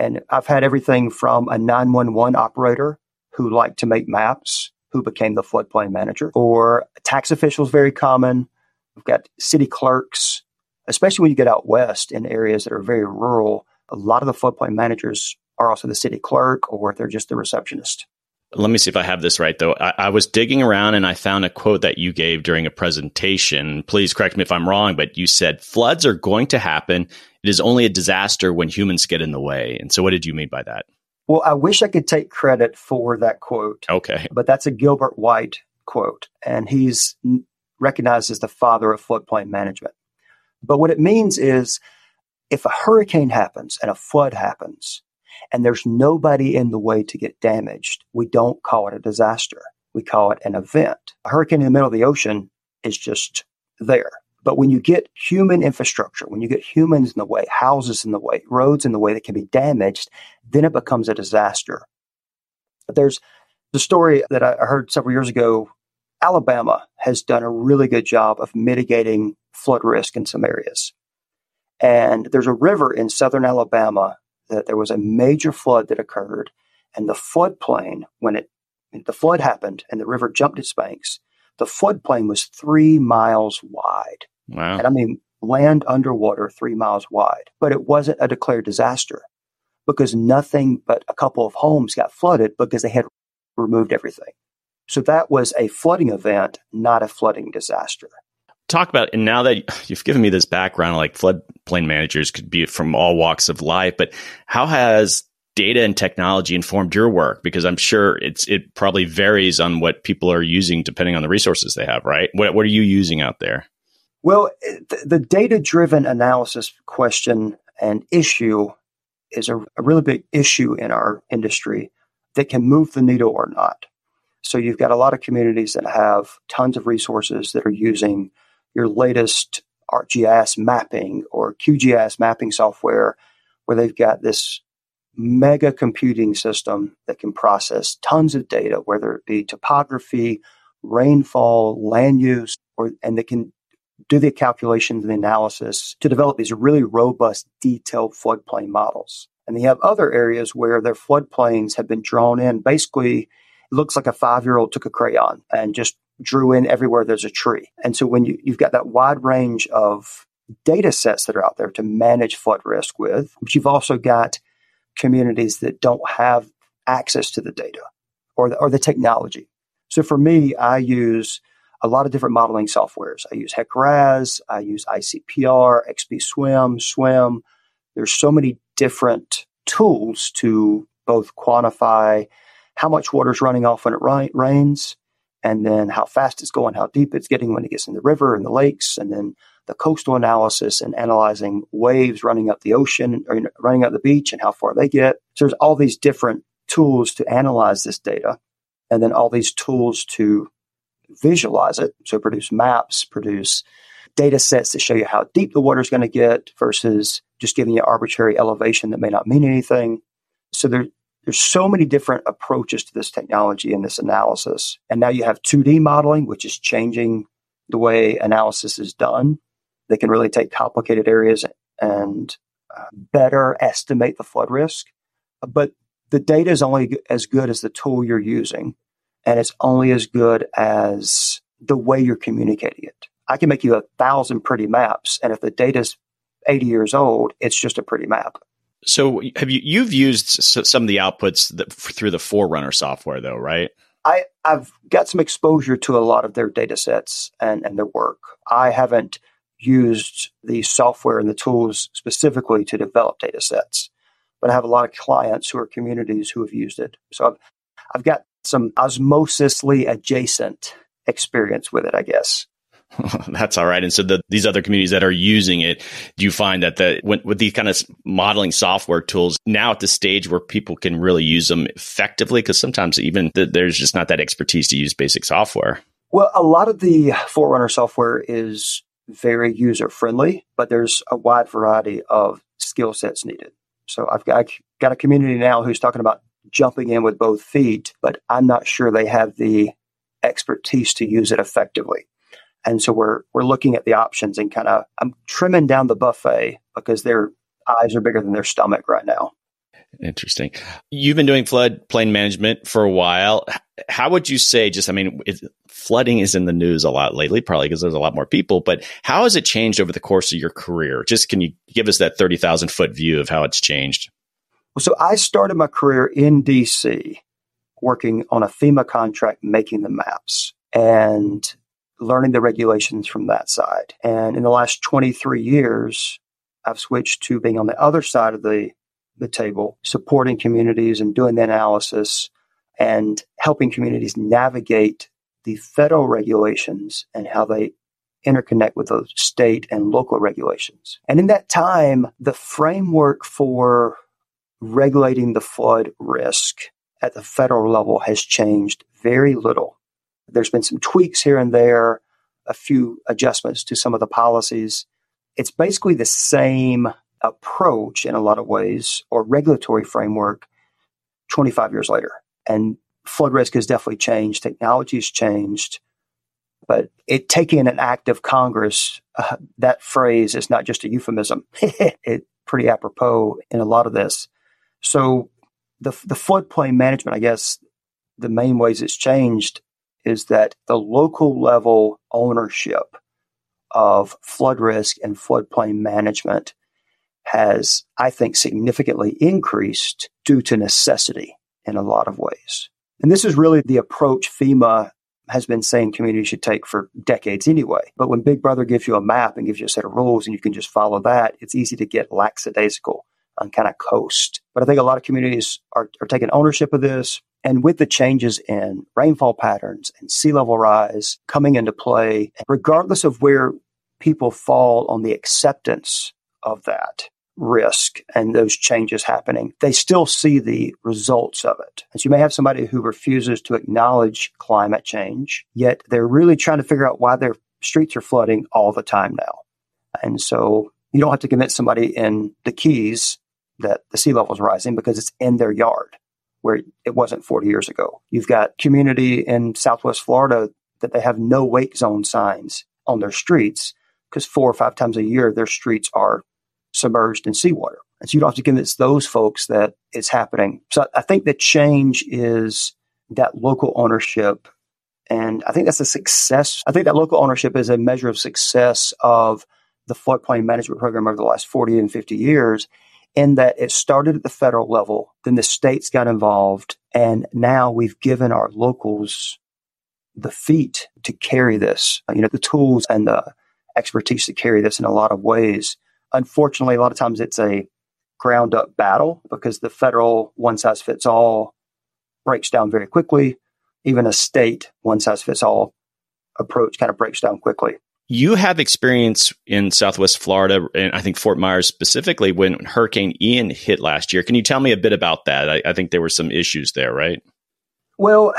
And I've had everything from a nine one one operator who liked to make maps, who became the floodplain manager, or tax officials, very common. We've got city clerks, especially when you get out west in areas that are very rural. A lot of the floodplain managers are also the city clerk, or they're just the receptionist. Let me see if I have this right, though. I, I was digging around and I found a quote that you gave during a presentation. Please correct me if I'm wrong, but you said, floods are going to happen. It is only a disaster when humans get in the way. And so what did you mean by that? Well, I wish I could take credit for that quote. Okay. But that's a Gilbert White quote, and he's recognized as the father of floodplain management. But what it means is, if a hurricane happens and a flood happens and there's nobody in the way to get damaged, we don't call it a disaster. We call it an event. A hurricane in the middle of the ocean is just there. But when you get human infrastructure, when you get humans in the way, houses in the way, roads in the way that can be damaged, then it becomes a disaster. But there's the story that I heard several years ago. Alabama has done a really good job of mitigating flood risk in some areas. And there's a river in southern Alabama that there was a major flood that occurred, and the floodplain, when it the flood happened and the river jumped its banks, the floodplain was three miles wide. Wow. And I mean, land underwater, three miles wide. But it wasn't a declared disaster because nothing but a couple of homes got flooded because they had removed everything. So that was a flooding event, not a flooding disaster. Talk about, and now that you've given me this background, like floodplain managers could be from all walks of life, but how has data and technology informed your work? Because I'm sure it's it probably varies on what people are using depending on the resources they have, right? What what are you using out there? Well, th- the data-driven analysis question and issue is a, a really big issue in our industry that can move the needle or not. So you've got a lot of communities that have tons of resources that are using your latest ArcGIS mapping or Q G I S mapping software, where they've got this mega computing system that can process tons of data, whether it be topography rainfall, land use, or and they can do the calculations and the analysis to develop these really robust, detailed floodplain models. And they have other areas where their floodplains have been drawn in. Basically, it looks like a five-year-old took a crayon and just drew in everywhere there's a tree. And so when you, you've got that wide range of data sets that are out there to manage flood risk with, but you've also got communities that don't have access to the data or the, or the technology. So for me, I use a lot of different modeling softwares. I use H E C R A S, I use I C P R, X P S W M M, S W M. There's so many different tools to both quantify how much water is running off when it ra- rains, and then how fast it's going, how deep it's getting when it gets in the river and the lakes, and then the coastal analysis and analyzing waves running up the ocean or running up the beach and how far they get. So there's all these different tools to analyze this data, and then all these tools to visualize it. So produce maps, produce data sets that show you how deep the water is going to get versus just giving you arbitrary elevation that may not mean anything. So there, there's so many different approaches to this technology and this analysis. And now you have two D modeling, which is changing the way analysis is done. They can really take complicated areas and uh, better estimate the flood risk. But the data is only as good as the tool you're using, and it's only as good as the way you're communicating it. I can make you a thousand pretty maps, and if the data's eighty years old, it's just a pretty map. So have you, you've used some of the outputs that, through the Forerunner software, though, right? I, I've got some exposure to a lot of their data sets and, and their work. I haven't used the software and the tools specifically to develop data sets, but I have a lot of clients who are communities who have used it. So I've, I've got some osmosisly adjacent experience with it, I guess. That's all right. And so the, these other communities that are using it, do you find that the, when, with these kind of modeling software tools now at the stage where people can really use them effectively? Because sometimes even th- there's just not that expertise to use basic software. Well, a lot of the Forerunner software is very user-friendly, but there's a wide variety of skill sets needed. So I've got, I've got a community now who's talking about jumping in with both feet, but I'm not sure they have the expertise to use it effectively. And so we're we're looking at the options and kind of, I'm trimming down the buffet because their eyes are bigger than their stomach right now. Interesting. You've been doing floodplain management for a while. How would you say, just, I mean, it, flooding is in the news a lot lately, probably because there's a lot more people, but how has it changed over the course of your career? Just, can you give us that thirty thousand foot view of how it's changed? Well, so I started my career in D C working on a FEMA contract, making the maps and learning the regulations from that side. And in the last twenty-three years, I've switched to being on the other side of the the table, supporting communities and doing the analysis and helping communities navigate the federal regulations and how they interconnect with those state and local regulations. And in that time, the framework for regulating the flood risk at the federal level has changed very little. There's been some tweaks here and there, a few adjustments to some of the policies. It's basically the same approach in a lot of ways, or regulatory framework, twenty-five years later. And flood risk has definitely changed. Technology has changed. But it taking an act of Congress, uh, that phrase is not just a euphemism. It's pretty apropos in a lot of this. So the, the floodplain management, I guess, the main ways it's changed is that the local level ownership of flood risk and floodplain management has, I think, significantly increased due to necessity in a lot of ways. And this is really the approach FEMA has been saying communities should take for decades anyway. But when Big Brother gives you a map and gives you a set of rules and you can just follow that, it's easy to get lackadaisical and kind of coast. But I think a lot of communities are, are taking ownership of this. And with the changes in rainfall patterns and sea level rise coming into play, regardless of where people fall on the acceptance of that risk and those changes happening, they still see the results of it. And so you may have somebody who refuses to acknowledge climate change, yet they're really trying to figure out why their streets are flooding all the time now. And so you don't have to convince somebody in the Keys that the sea level is rising because it's in their yard where it wasn't forty years ago. You've got community in Southwest Florida that they have no wake zone signs on their streets, because four or five times a year, their streets are submerged in seawater. And so you don't have to convince those folks that it's happening. So I think the change is that local ownership. And I think that's a success. I think that local ownership is a measure of success of the floodplain management program over the last forty and fifty years, in that it started at the federal level, then the states got involved, and now we've given our locals the feet to carry this, you know, the tools and the expertise to carry this in a lot of ways. Unfortunately, a lot of times it's a ground up battle because the federal one size fits all breaks down very quickly. Even a state one size fits all approach kind of breaks down quickly. You have experience in Southwest Florida, and I think Fort Myers specifically, when Hurricane Ian hit last year. Can you tell me a bit about that? I, I think there were some issues there, right? Well,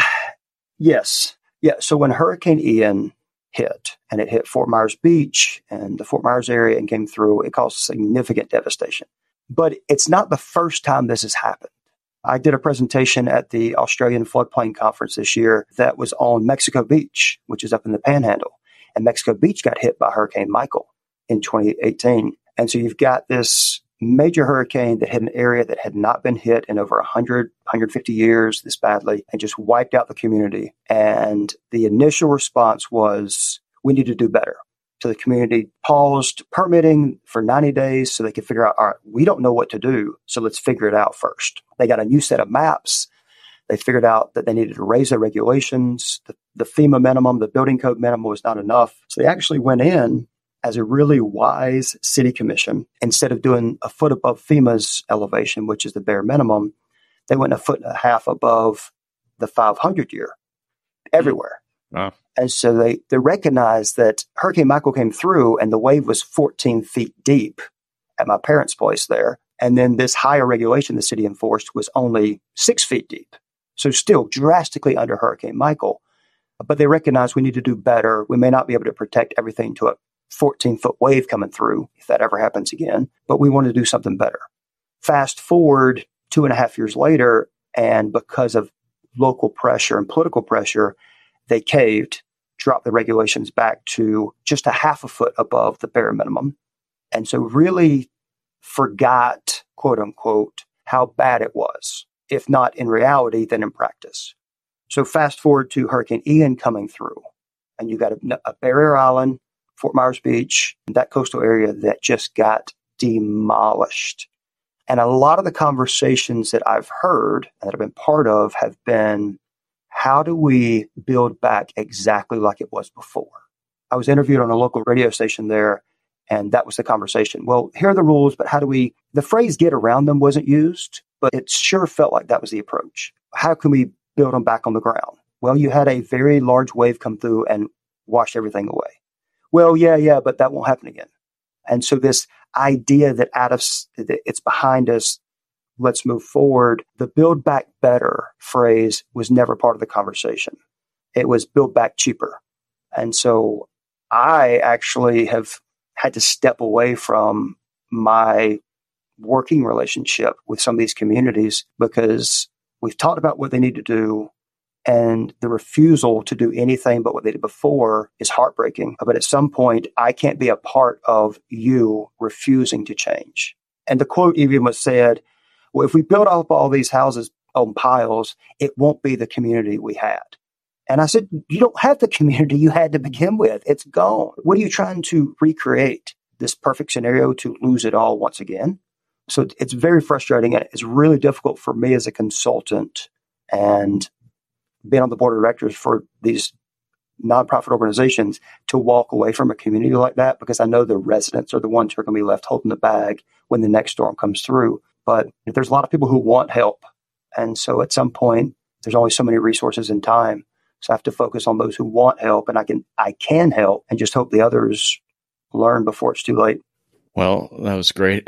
yes. Yeah. So when Hurricane Ian hit, and it hit Fort Myers Beach and the Fort Myers area and came through, it caused significant devastation. But it's not the first time this has happened. I did a presentation at the Australian Floodplain Conference this year that was on Mexico Beach, which is up in the Panhandle. And Mexico Beach got hit by Hurricane Michael in twenty eighteen. And so you've got this major hurricane that hit an area that had not been hit in over one hundred, one hundred fifty years this badly, and just wiped out the community. And the initial response was, we need to do better. So the community paused permitting for ninety days so they could figure out, all right, we don't know what to do, so let's figure it out first. They got a new set of maps. They figured out that they needed to raise their regulations. The, the FEMA minimum, the building code minimum was not enough. So they actually went in as a really wise city commission. Instead of doing a foot above FEMA's elevation, which is the bare minimum, they went a foot and a half above the five hundred year everywhere. Wow. And so they, they recognized that Hurricane Michael came through and the wave was fourteen feet deep at my parents' place there. And then this higher regulation the city enforced was only six feet deep. So still drastically under Hurricane Michael. But they recognized we need to do better. We may not be able to protect everything to a fourteen foot wave coming through if that ever happens again, but we want to do something better. Fast forward two and a half years later, and because of local pressure and political pressure, they caved, dropped the regulations back to just a half a foot above the bare minimum. And so really forgot, quote unquote, how bad it was, if not in reality, then in practice. So fast forward to Hurricane Ian coming through, and you got a, a barrier island, Fort Myers Beach, and that coastal area that just got demolished. And a lot of the conversations that I've heard, that I've been part of, have been, how do we build back exactly like it was before? I was interviewed on a local radio station there, and that was the conversation. Well, here are the rules, but how do we, the phrase get around them wasn't used, but it sure felt like that was the approach. How can we build them back on the ground? Well, you had a very large wave come through and wash everything away. Well, yeah, yeah, but that won't happen again. And so this idea that out of that it's behind us, let's move forward. The build back better phrase was never part of the conversation. It was build back cheaper. And so I actually have had to step away from my working relationship with some of these communities because we've talked about what they need to do. And the refusal to do anything but what they did before is heartbreaking. But at some point, I can't be a part of you refusing to change. And the quote even was said, well, if we build up all these houses on piles, it won't be the community we had. And I said, you don't have the community you had to begin with. It's gone. What are you trying to recreate? This perfect scenario to lose it all once again? So it's very frustrating. And it's really difficult for me as a consultant and being on the board of directors for these nonprofit organizations to walk away from a community like that, because I know the residents are the ones who are going to be left holding the bag when the next storm comes through. But there's a lot of people who want help. And so at some point, there's only so many resources and time. So I have to focus on those who want help, and I can I can help, and just hope the others learn before it's too late. Well, that was great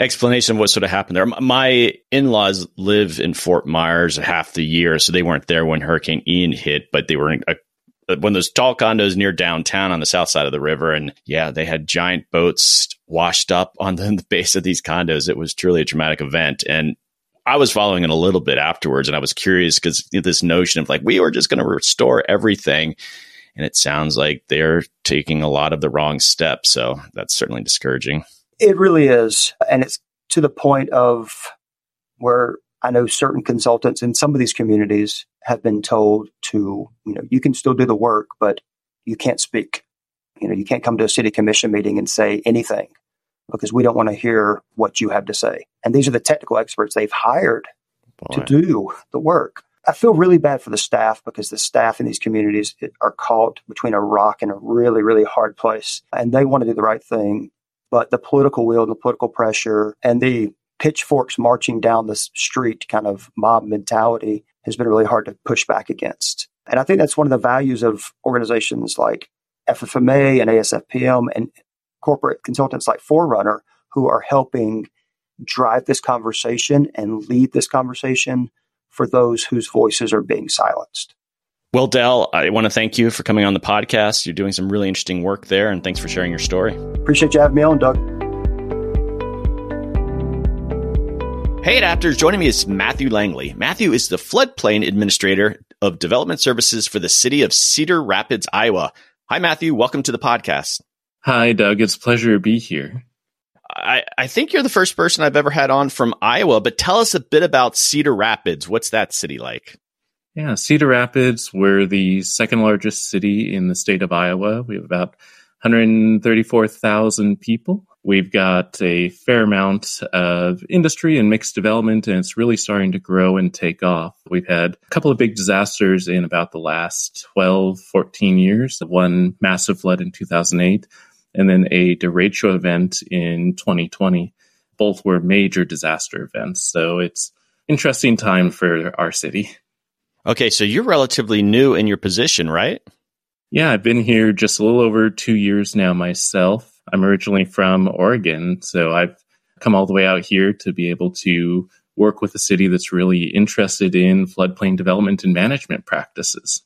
explanation of what sort of happened there. My in-laws live in Fort Myers half the year, so they weren't there when Hurricane Ian hit, but they were in a, one of those tall condos near downtown on the south side of the river. And yeah, they had giant boats washed up on the, on the base of these condos. It was truly a dramatic event. And I was following it a little bit afterwards, and I was curious because this notion of like, we were just going to restore everything. and it sounds like they're taking a lot of the wrong steps. So that's certainly discouraging. It really is. And it's to the point of where I know certain consultants in some of these communities have been told to, you know, you can still do the work, but you can't speak. You know, you can't come to a city commission meeting and say anything because we don't want to hear what you have to say. And these are the technical experts they've hired Boy. to do the work. I feel really bad for the staff because the staff in these communities are caught between a rock and a really, really hard place. And they want to do the right thing. But the political will and the political pressure and the pitchforks marching down the street kind of mob mentality has been really hard to push back against. And I think that's one of the values of organizations like F F M A and A S F P M and corporate consultants like Forerunner, who are helping drive this conversation and lead this conversation for those whose voices are being silenced. Well, Dal, I want to thank you for coming on the podcast. You're doing some really interesting work there, and thanks for sharing your story. Appreciate you having me on, Doug. Hey Adapters, joining me is Matthew Langley. Matthew is the floodplain administrator of development services for the city of Cedar Rapids, Iowa. Hi, Matthew. Welcome to the podcast. Hi, Doug. It's a pleasure to be here. I, I think you're the first person I've ever had on from Iowa, but tell us a bit about Cedar Rapids. What's that city like? Yeah, Cedar Rapids, we're the second largest city in the state of Iowa. We have about one hundred thirty-four thousand people. We've got a fair amount of industry and mixed development, and it's really starting to grow and take off. We've had a couple of big disasters in about the last twelve, fourteen years. One massive flood in two thousand eight, and then a derecho event in twenty twenty. Both were major disaster events, so it's an interesting time for our city. Okay, so you're relatively new in your position, right? Yeah, I've been here just a little over two years now myself. I'm originally from Oregon, so I've come all the way out here to be able to work with a city that's really interested in floodplain development and management practices.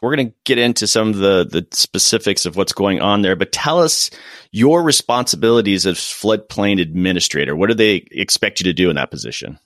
We're going to get into some of the, the specifics of what's going on there, but tell us your responsibilities as floodplain administrator. What do they expect you to do in that position?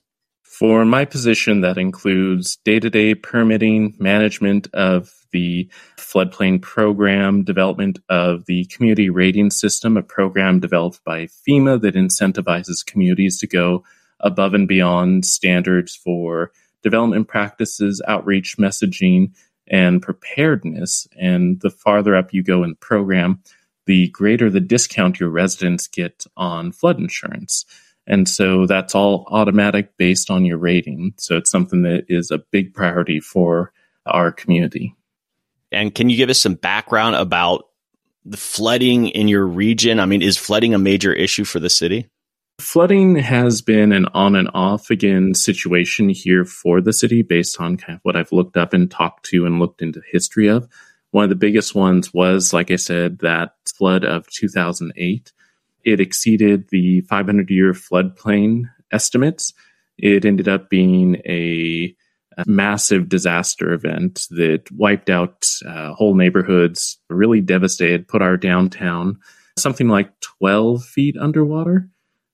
For my position, that includes day-to-day permitting, management of the floodplain program, development of the community rating system, a program developed by FEMA that incentivizes communities to go above and beyond standards for development practices, outreach, messaging, and preparedness. And the farther up you go in the program, the greater the discount your residents get on flood insurance. And so that's all automatic based on your rating. So it's something that is a big priority for our community. And can you give us some background about the flooding in your region? I mean, is flooding a major issue for the city? Flooding has been an on and off again situation here for the city based on kind of what I've looked up and talked to and looked into history of. One of the biggest ones was, like I said, that flood of two thousand eight. It exceeded the five hundred year floodplain estimates. It ended up being a, a massive disaster event that wiped out uh, whole neighborhoods, really devastated, put our downtown something like twelve feet underwater.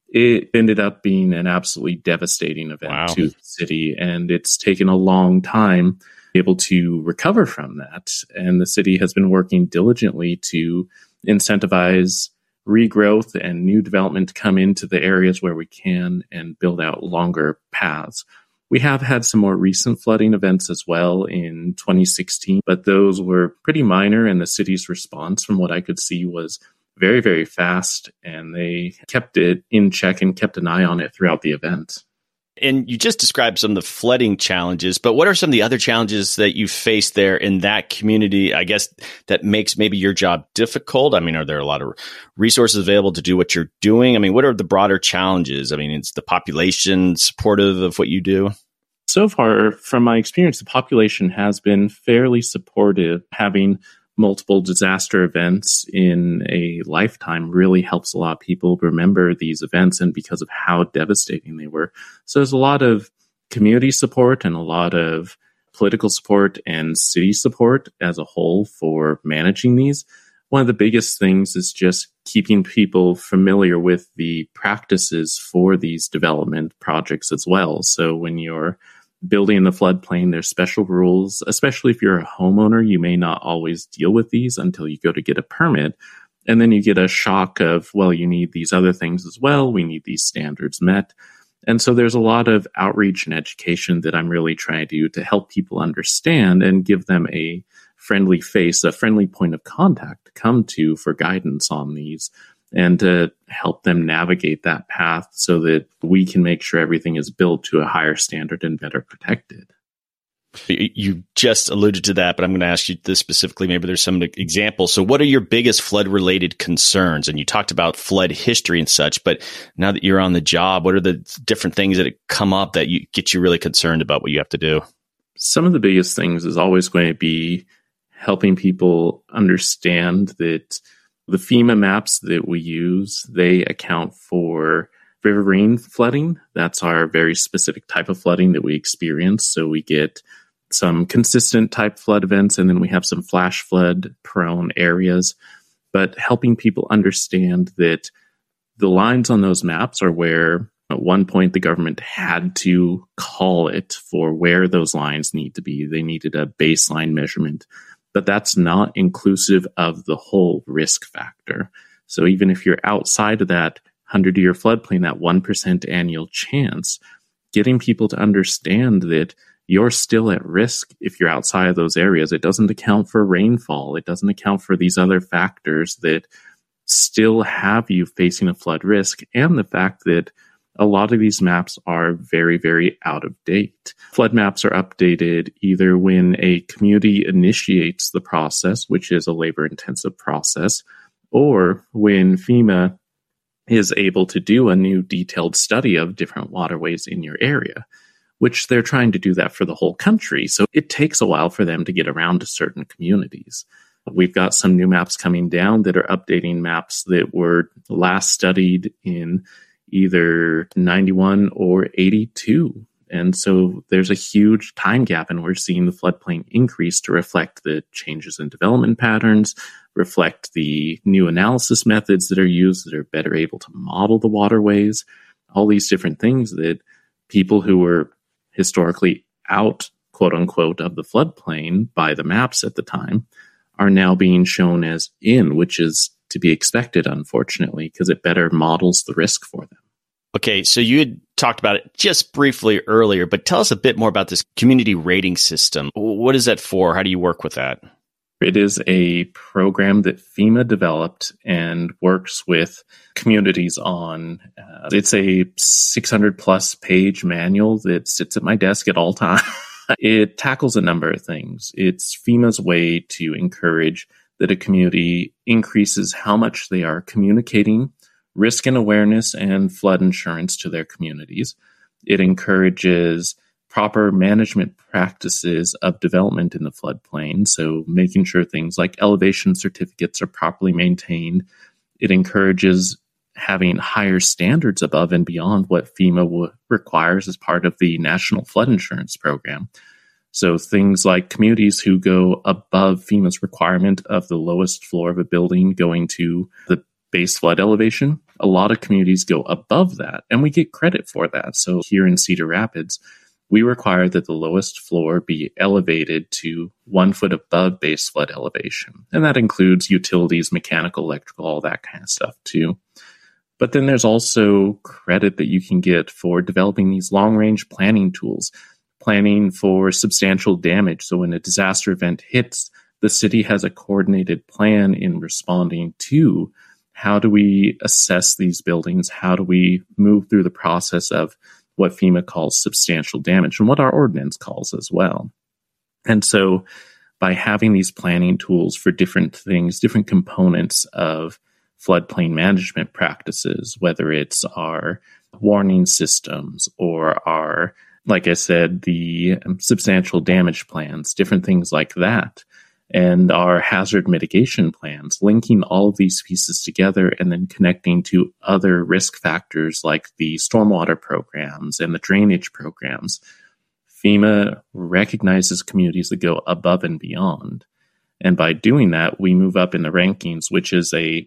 It ended up being an absolutely devastating event wow. to the city, and it's taken a long time to be able to recover from that. And the city has been working diligently to incentivize regrowth and new development to come into the areas where we can and build out longer paths. We have had some more recent flooding events as well in twenty sixteen, but those were pretty minor, and the city's response from what I could see was very, very fast, and they kept it in check and kept an eye on it throughout the event. And you just described some of the flooding challenges, but what are some of the other challenges that you face there in that community, I guess, that makes maybe your job difficult? I mean, are there a lot of resources available to do what you're doing? I mean, what are the broader challenges? I mean, is the population supportive of what you do? So far, from my experience, the population has been fairly supportive. Having multiple disaster events in a lifetime really helps a lot of people remember these events and because of how devastating they were. So there's a lot of community support and a lot of political support and city support as a whole for managing these. One of the biggest things is just keeping people familiar with the practices for these development projects as well. So when you're building in the floodplain, there's special rules. Especially if you're a homeowner, you may not always deal with these until you go to get a permit. And then you get a shock of, well, you need these other things as well. We need these standards met. And so there's a lot of outreach and education that I'm really trying to do to help people understand and give them a friendly face, a friendly point of contact to come to for guidance on these and to help them navigate that path so that we can make sure everything is built to a higher standard and better protected. You just alluded to that, but I'm going to ask you this specifically. Maybe there's some examples. So what are your biggest flood-related concerns? And you talked about flood history and such, but now that you're on the job, what are the different things that come up that you get you really concerned about what you have to do? Some of the biggest things is always going to be helping people understand that the FEMA maps that we use, they account for riverine flooding. That's our very specific type of flooding that we experience. So we get some consistent type flood events, and then we have some flash flood prone areas. But helping people understand that the lines on those maps are where at one point the government had to call it for where those lines need to be. They needed a baseline measurement, but that's not inclusive of the whole risk factor. So even if you're outside of that hundred-year floodplain, that one percent annual chance, getting people to understand that you're still at risk if you're outside of those areas. It doesn't account for rainfall. It doesn't account for these other factors that still have you facing a flood risk, and the fact that a lot of these maps are very, very out of date. Flood maps are updated either when a community initiates the process, which is a labor-intensive process, or when FEMA is able to do a new detailed study of different waterways in your area, which they're trying to do that for the whole country. So it takes a while for them to get around to certain communities. We've got some new maps coming down that are updating maps that were last studied in either ninety-one or eighty-two. And so there's a huge time gap, and we're seeing the floodplain increase to reflect the changes in development patterns, reflect the new analysis methods that are used that are better able to model the waterways, all these different things that people who were historically out, quote unquote, of the floodplain by the maps at the time are now being shown as in, which is to be expected, unfortunately, because it better models the risk for them. Okay, so you had talked about it just briefly earlier, but tell us a bit more about this community rating system. What is that for? How do you work with that? It is a program that FEMA developed and works with communities on. Uh, it's a six hundred plus page manual that sits at my desk at all times. It tackles a number of things. It's FEMA's way to encourage that a community increases how much they are communicating risk and awareness and flood insurance to their communities. It encourages proper management practices of development in the floodplain, so making sure things like elevation certificates are properly maintained. It encourages having higher standards above and beyond what FEMA w- requires as part of the National Flood Insurance Program. So things like communities who go above FEMA's requirement of the lowest floor of a building going to the base flood elevation, a lot of communities go above that, and we get credit for that. So here in Cedar Rapids, we require that the lowest floor be elevated to one foot above base flood elevation. And that includes utilities, mechanical, electrical, all that kind of stuff too. But then there's also credit that you can get for developing these long-range planning tools, planning for substantial damage. So when a disaster event hits, the city has a coordinated plan in responding to how do we assess these buildings? How do we move through the process of what FEMA calls substantial damage and what our ordinance calls as well? And so by having these planning tools for different things, different components of floodplain management practices, whether it's our warning systems or our, like I said, the substantial damage plans, different things like that, and our hazard mitigation plans, linking all of these pieces together and then connecting to other risk factors like the stormwater programs and the drainage programs. FEMA recognizes communities that go above and beyond. And by doing that, we move up in the rankings, which is a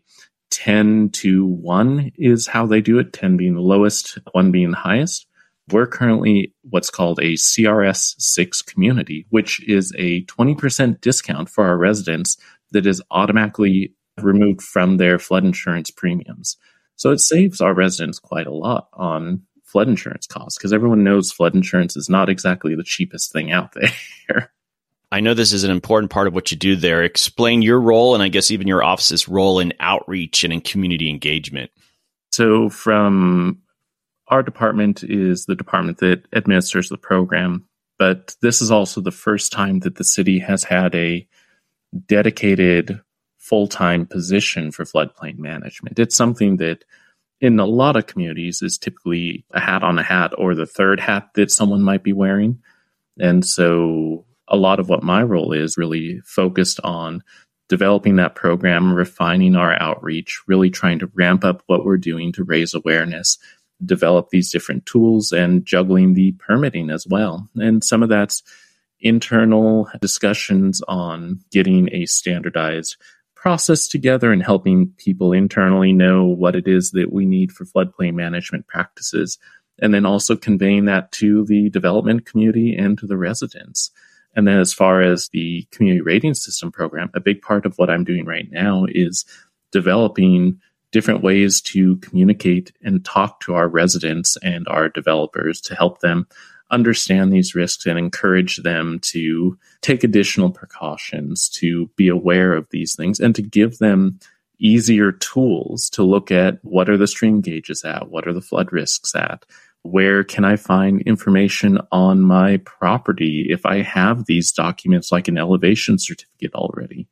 ten to one is how they do it, ten being the lowest, one being the highest. we're currently what's called a C R S six community, which is a twenty percent discount for our residents that is automatically removed from their flood insurance premiums. So it saves our residents quite a lot on flood insurance costs, because everyone knows flood insurance is not exactly the cheapest thing out there. I know this is an important part of what you do there. Explain your role, and I guess even your office's role in outreach and in community engagement. So from our department is the department that administers the program, but this is also the first time that the city has had a dedicated full-time position for floodplain management. It's something that in a lot of communities is typically a hat on a hat, or the third hat that someone might be wearing. And so a lot of what my role is really focused on developing that program, refining our outreach, really trying to ramp up what we're doing to raise awareness, develop these different tools, and juggling the permitting as well. And some of that's internal discussions on getting a standardized process together and helping people internally know what it is that we need for floodplain management practices, and then also conveying that to the development community and to the residents. And then as far as the community rating system program, a big part of what I'm doing right now is developing different ways to communicate and talk to our residents and our developers to help them understand these risks and encourage them to take additional precautions, to be aware of these things, and to give them easier tools to look at what are the stream gauges at, what are the flood risks at, where can I find information on my property if I have these documents like an elevation certificate already.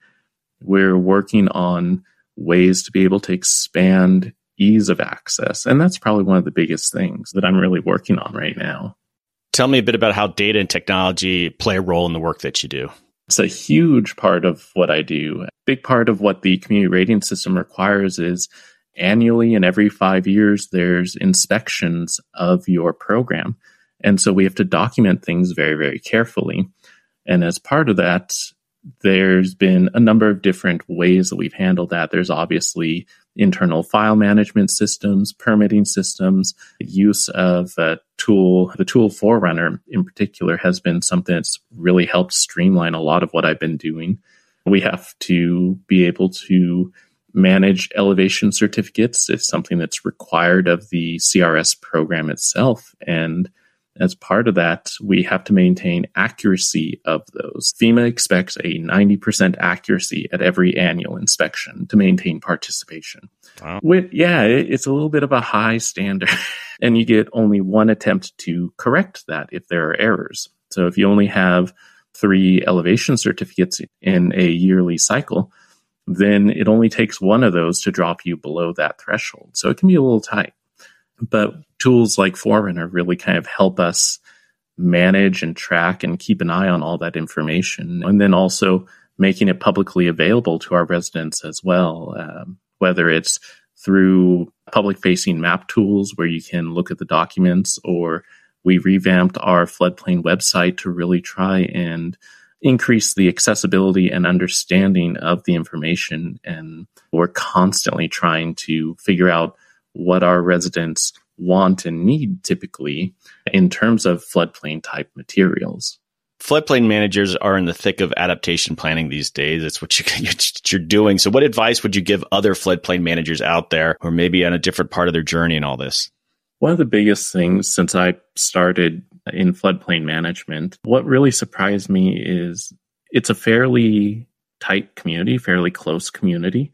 We're working on ways to be able to expand ease of access. And that's probably one of the biggest things that I'm really working on right now. Tell me a bit about how data and technology play a role in the work that you do. It's a huge part of what I do. A big part of what the community rating system requires is annually and every five years, there's inspections of your program. And so we have to document things very, very carefully. And as part of that, there's been a number of different ways that we've handled that. There's obviously internal file management systems, permitting systems, use of a tool. The tool Forerunner in particular has been something that's really helped streamline a lot of what I've been doing. We have to be able to manage elevation certificates. It's something that's required of the C R S program itself. And as part of that, we have to maintain accuracy of those. FEMA expects a ninety percent accuracy at every annual inspection to maintain participation. Wow. With, yeah, it's a little bit of a high standard. And you get only one attempt to correct that if there are errors. So if you only have three elevation certificates in a yearly cycle, then it only takes one of those to drop you below that threshold. So it can be a little tight. But tools like Forerunner really kind of help us manage and track and keep an eye on all that information. And then also making it publicly available to our residents as well, um, whether it's through public-facing map tools where you can look at the documents, or we revamped our floodplain website to really try and increase the accessibility and understanding of the information. And we're constantly trying to figure out what our residents want and need typically in terms of floodplain type materials. Floodplain managers are in the thick of adaptation planning these days. That's what you're doing. So what advice would you give other floodplain managers out there, or maybe on a different part of their journey in all this? One of the biggest things since I started in floodplain management, what really surprised me is it's a fairly tight community, fairly close community.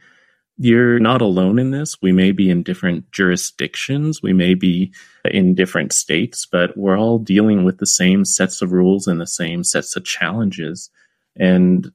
You're not alone in this. We may be in different jurisdictions. We may be in different states, but we're all dealing with the same sets of rules and the same sets of challenges. And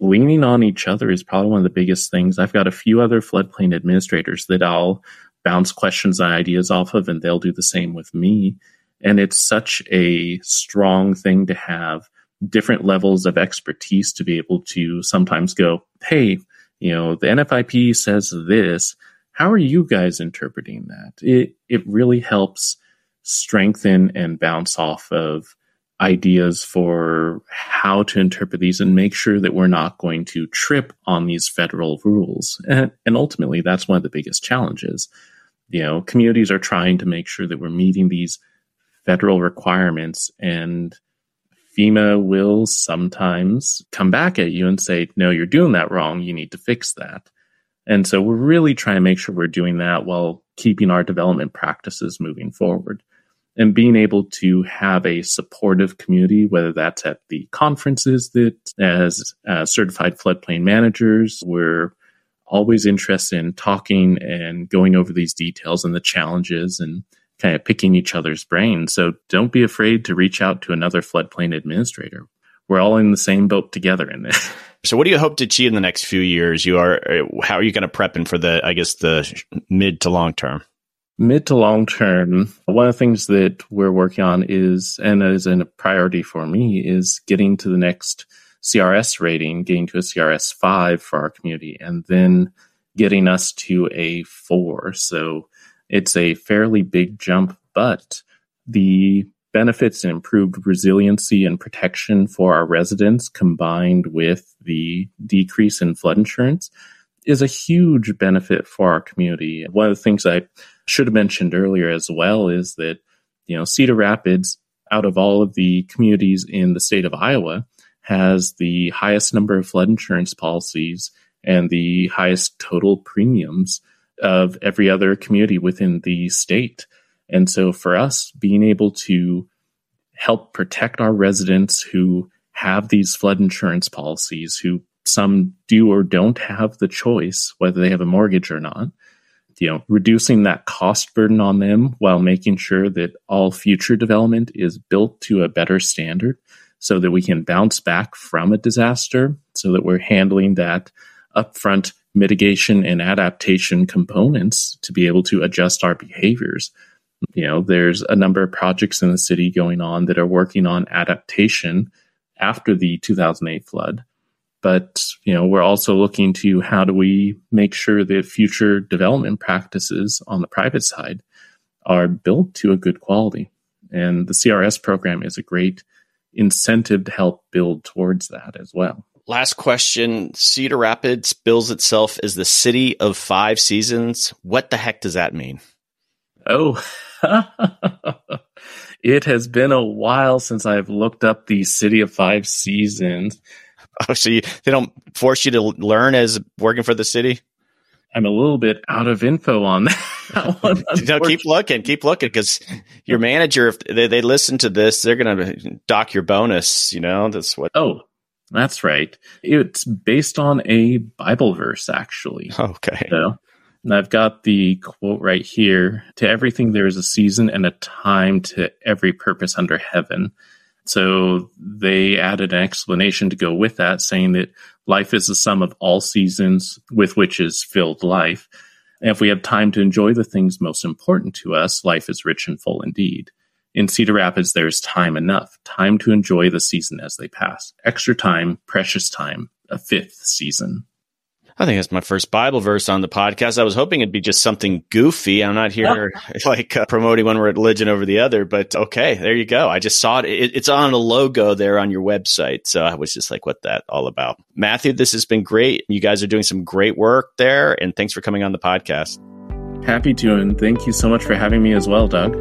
leaning on each other is probably one of the biggest things. I've got a few other floodplain administrators that I'll bounce questions and ideas off of, and they'll do the same with me. And it's such a strong thing to have different levels of expertise to be able to sometimes go, hey, you know, the N F I P says this. How are you guys interpreting that? It it really helps strengthen and bounce off of ideas for how to interpret these and make sure that we're not going to trip on these federal rules. And, and ultimately, that's one of the biggest challenges. You know, communities are trying to make sure that we're meeting these federal requirements, and FEMA will sometimes come back at you and say, no, you're doing that wrong. You need to fix that. And so we're really trying to make sure we're doing that while keeping our development practices moving forward and being able to have a supportive community, whether that's at the conferences that as uh, certified floodplain managers, we're always interested in talking and going over these details and the challenges and kind of picking each other's brains. So don't be afraid to reach out to another floodplain administrator. We're all in the same boat together in this. So what do you hope to achieve in the next few years? You are, how are you going to prep in for the, I guess, the mid to long term? Mid to long term, one of the things that we're working on is, and is a priority for me, is getting to the next C R S rating, getting to a C R S five for our community, and then getting us to a four. So it's a fairly big jump, but the benefits and improved resiliency and protection for our residents combined with the decrease in flood insurance is a huge benefit for our community. One of the things I should have mentioned earlier as well is that, you know, Cedar Rapids, out of all of the communities in the state of Iowa, has the highest number of flood insurance policies and the highest total premiums of every other community within the state. And so for us, being able to help protect our residents who have these flood insurance policies, who some do or don't have the choice, whether they have a mortgage or not, you know, reducing that cost burden on them while making sure that all future development is built to a better standard so that we can bounce back from a disaster, so that we're handling that upfront mitigation and adaptation components to be able to adjust our behaviors. You know, there's a number of projects in the city going on that are working on adaptation after the two thousand eight flood. But, you know, we're also looking to how do we make sure that future development practices on the private side are built to a good quality. And the C R S program is a great incentive to help build towards that as well. Last question. Cedar Rapids bills itself as the city of five seasons. What the heck does that mean? Oh, it has been a while since I've looked up the city of five seasons. Oh, so you, they don't force you to learn as working for the city? I'm a little bit out of info on that one. No, keep looking, keep looking, because your manager, if they, they listen to this, they're going to dock your bonus. You know, that's what. Oh, that's right. It's based on a Bible verse, actually. Okay. So, and I've got the quote right here. To everything, there is a season and a time to every purpose under heaven. So they added an explanation to go with that, saying that life is the sum of all seasons with which is filled life. And if we have time to enjoy the things most important to us, life is rich and full indeed. In Cedar Rapids, there's time enough, time to enjoy the season as they pass. Extra time, precious time, a fifth season. I think that's my first Bible verse on the podcast. I was hoping it'd be just something goofy. I'm not here like uh, promoting one religion over the other, but okay, there you go. I just saw it. it. It's on a logo there on your website. So I was just like, what that all about? Matthew, this has been great. You guys are doing some great work there, and thanks for coming on the podcast. Happy to, and thank you so much for having me as well, Doug.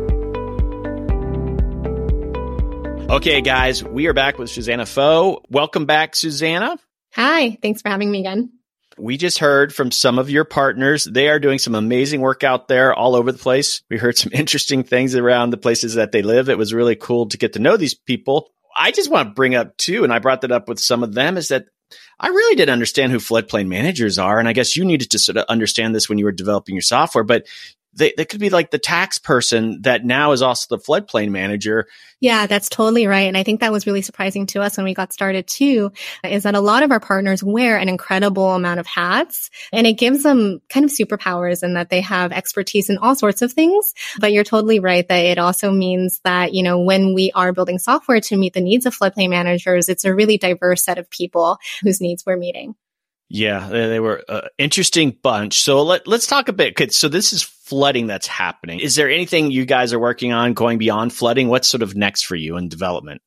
Okay, guys, we are back with Susanna Pho. Welcome back, Susanna. Hi, thanks for having me again. We just heard from some of your partners. They are doing some amazing work out there all over the place. We heard some interesting things around the places that they live. It was really cool to get to know these people. I just want to bring up too, and I brought that up with some of them, is that I really didn't understand who floodplain managers are. And I guess you needed to sort of understand this when you were developing your software, but They, they could be like the tax person that now is also the floodplain manager. Yeah, that's totally right. And I think that was really surprising to us when we got started too, is that a lot of our partners wear an incredible amount of hats, and it gives them kind of superpowers in that they have expertise in all sorts of things. But you're totally right that it also means that, you know, when we are building software to meet the needs of floodplain managers, it's a really diverse set of people whose needs we're meeting. Yeah, they were an interesting bunch. So let, let's talk a bit. So this is flooding that's happening. Is there anything you guys are working on going beyond flooding? What's sort of next for you in development?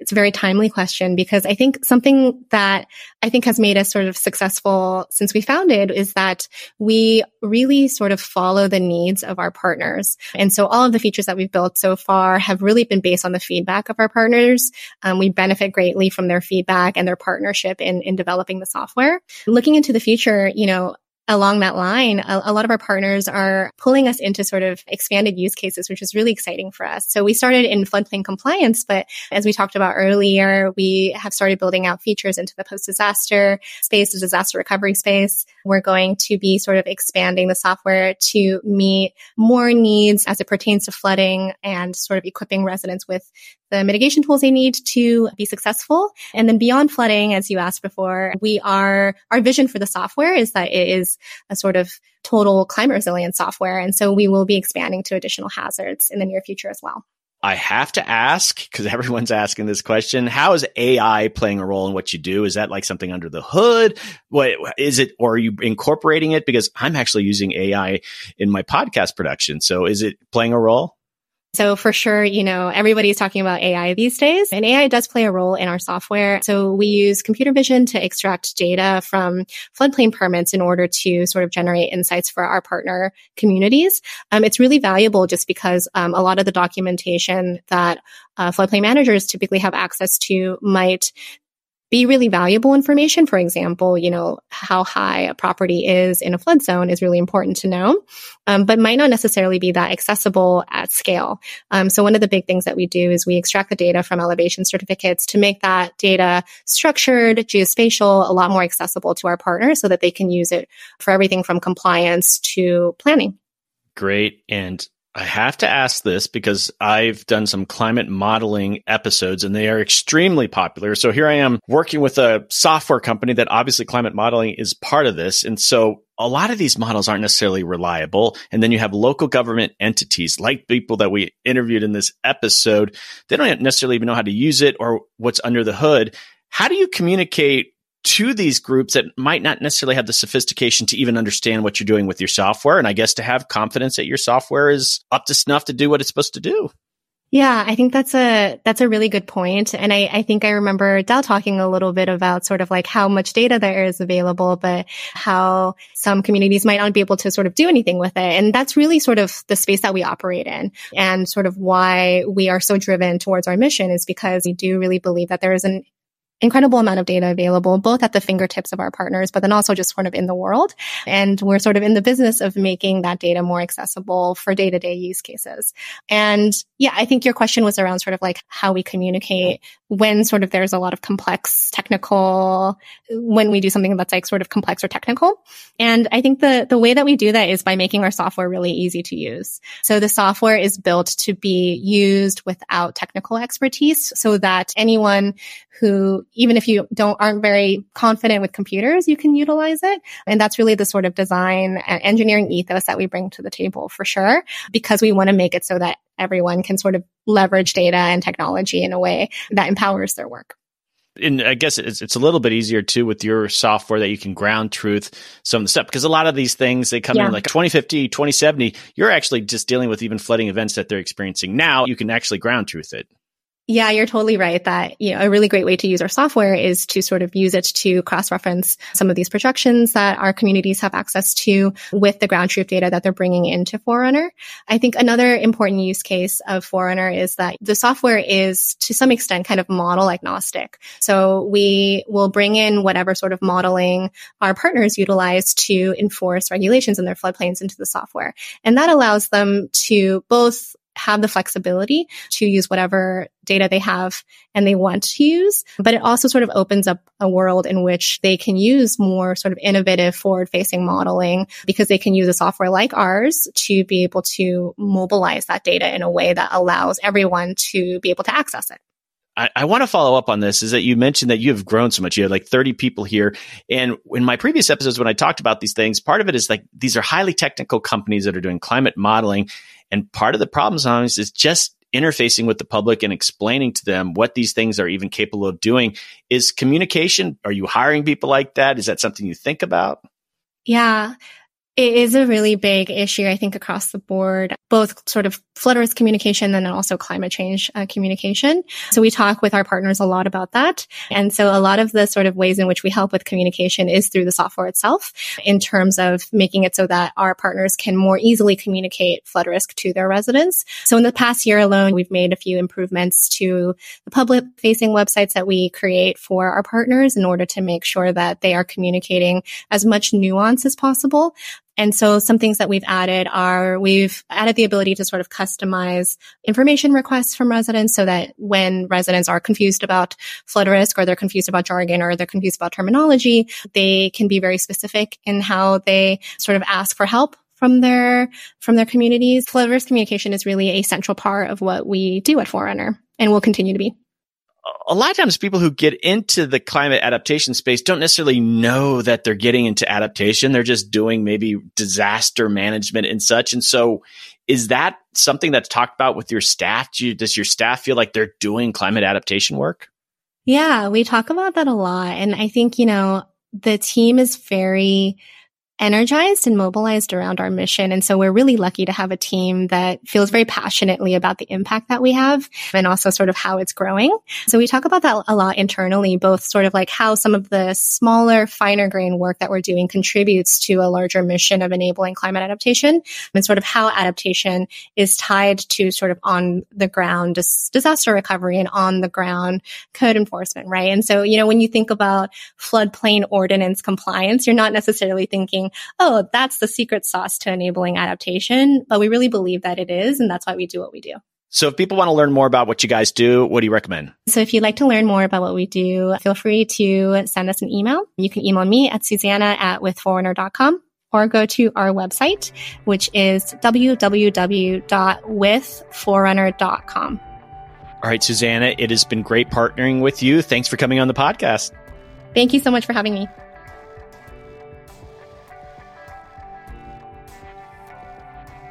It's a very timely question, because I think something that I think has made us sort of successful since we founded is that we really sort of follow the needs of our partners. And so all of the features that we've built so far have really been based on the feedback of our partners. Um, we benefit greatly from their feedback and their partnership in, in developing the software. Looking into the future, you know, along that line, a, a lot of our partners are pulling us into sort of expanded use cases, which is really exciting for us. So we started in floodplain compliance, but as we talked about earlier, we have started building out features into the post-disaster space, the disaster recovery space. We're going to be sort of expanding the software to meet more needs as it pertains to flooding and sort of equipping residents with the mitigation tools they need to be successful. And then beyond flooding, as you asked before, we are, our vision for the software is that it is a sort of total climate resilient software. And so we will be expanding to additional hazards in the near future as well. I have to ask, because everyone's asking this question, how is A I playing a role in what you do? Is that like something under the hood? What is it, or are you incorporating it? Because I'm actually using A I in my podcast production. So is it playing a role? So for sure, you know, everybody's talking about A I these days, and A I does play a role in our software. So we use computer vision to extract data from floodplain permits in order to sort of generate insights for our partner communities. Um, it's really valuable just because um, a lot of the documentation that uh, floodplain managers typically have access to might be really valuable information. For example, you know, how high a property is in a flood zone is really important to know, um, but might not necessarily be that accessible at scale. Um, so one of the big things that we do is we extract the data from elevation certificates to make that data structured, geospatial, a lot more accessible to our partners so that they can use it for everything from compliance to planning. Great. And I have to ask this because I've done some climate modeling episodes and they are extremely popular. So here I am working with a software company that obviously climate modeling is part of this. And so a lot of these models aren't necessarily reliable. And then you have local government entities like people that we interviewed in this episode. They don't necessarily even know how to use it or what's under the hood. How do you communicate to these groups that might not necessarily have the sophistication to even understand what you're doing with your software, and I guess to have confidence that your software is up to snuff to do what it's supposed to do? Yeah, I think that's a that's a really good point. And I, I think I remember Dal talking a little bit about sort of like how much data there is available, but how some communities might not be able to sort of do anything with it. And that's really sort of the space that we operate in, and sort of why we are so driven towards our mission is because we do really believe that there is an incredible amount of data available, both at the fingertips of our partners, but then also just sort of in the world. And we're sort of in the business of making that data more accessible for day-to-day use cases. And yeah, I think your question was around sort of like how we communicate when sort of there's a lot of complex technical, when we do something that's like sort of complex or technical. And I think the, the way that we do that is by making our software really easy to use. So the software is built to be used without technical expertise so that anyone who, even if you don't aren't very confident with computers, you can utilize it. And that's really the sort of design and engineering ethos that we bring to the table for sure, because we want to make it so that everyone can sort of leverage data and technology in a way that empowers their work. And I guess it's, it's a little bit easier too with your software that you can ground truth some of the stuff, because a lot of these things, they come yeah. in like twenty fifty, twenty seventy, you're actually just dealing with even flooding events that they're experiencing now. You can actually ground truth it. Yeah, you're totally right that, you know, a really great way to use our software is to sort of use it to cross-reference some of these projections that our communities have access to with the ground truth data that they're bringing into Forerunner. I think another important use case of Forerunner is that the software is to some extent kind of model agnostic. So we will bring in whatever sort of modeling our partners utilize to enforce regulations in their floodplains into the software. And that allows them to both have the flexibility to use whatever data they have and they want to use. But it also sort of opens up a world in which they can use more sort of innovative forward-facing modeling, because they can use a software like ours to be able to mobilize that data in a way that allows everyone to be able to access it. I, I want to follow up on this is that you mentioned that you have grown so much. You have like thirty people here. And in my previous episodes, when I talked about these things, part of it is like these are highly technical companies that are doing climate modeling. And part of the problem sometimes is just interfacing with the public and explaining to them what these things are even capable of doing. Is communication, are you hiring people like that? Is that something you think about? Yeah. It is a really big issue, I think, across the board, both sort of flood risk communication and then also climate change uh, communication. So we talk with our partners a lot about that. And so a lot of the sort of ways in which we help with communication is through the software itself in terms of making it so that our partners can more easily communicate flood risk to their residents. So in the past year alone, we've made a few improvements to the public-facing websites that we create for our partners in order to make sure that they are communicating as much nuance as possible. And so some things that we've added are we've added the ability to sort of customize information requests from residents so that when residents are confused about flood risk or they're confused about jargon or they're confused about terminology, they can be very specific in how they sort of ask for help from their from their communities. Flood risk communication is really a central part of what we do at Forerunner and will continue to be. A lot of times people who get into the climate adaptation space don't necessarily know that they're getting into adaptation. They're just doing maybe disaster management and such. And so is that something that's talked about with your staff? Do you, does your staff feel like they're doing climate adaptation work? Yeah, we talk about that a lot. And I think, you know, the team is very energized and mobilized around our mission. And so we're really lucky to have a team that feels very passionately about the impact that we have and also sort of how it's growing. So we talk about that a lot internally, both sort of like how some of the smaller, finer grain work that we're doing contributes to a larger mission of enabling climate adaptation and sort of how adaptation is tied to sort of on the ground dis- disaster recovery and on the ground code enforcement, right? And so, you know, when you think about floodplain ordinance compliance, you're not necessarily thinking, oh, that's the secret sauce to enabling adaptation. But we really believe that it is. And that's why we do what we do. So if people want to learn more about what you guys do, what do you recommend? So if you'd like to learn more about what we do, feel free to send us an email. You can email me at Susanna at with forerunner dot com or go to our website, which is w w w dot with forerunner dot com. All right, Susanna, it has been great partnering with you. Thanks for coming on the podcast. Thank you so much for having me.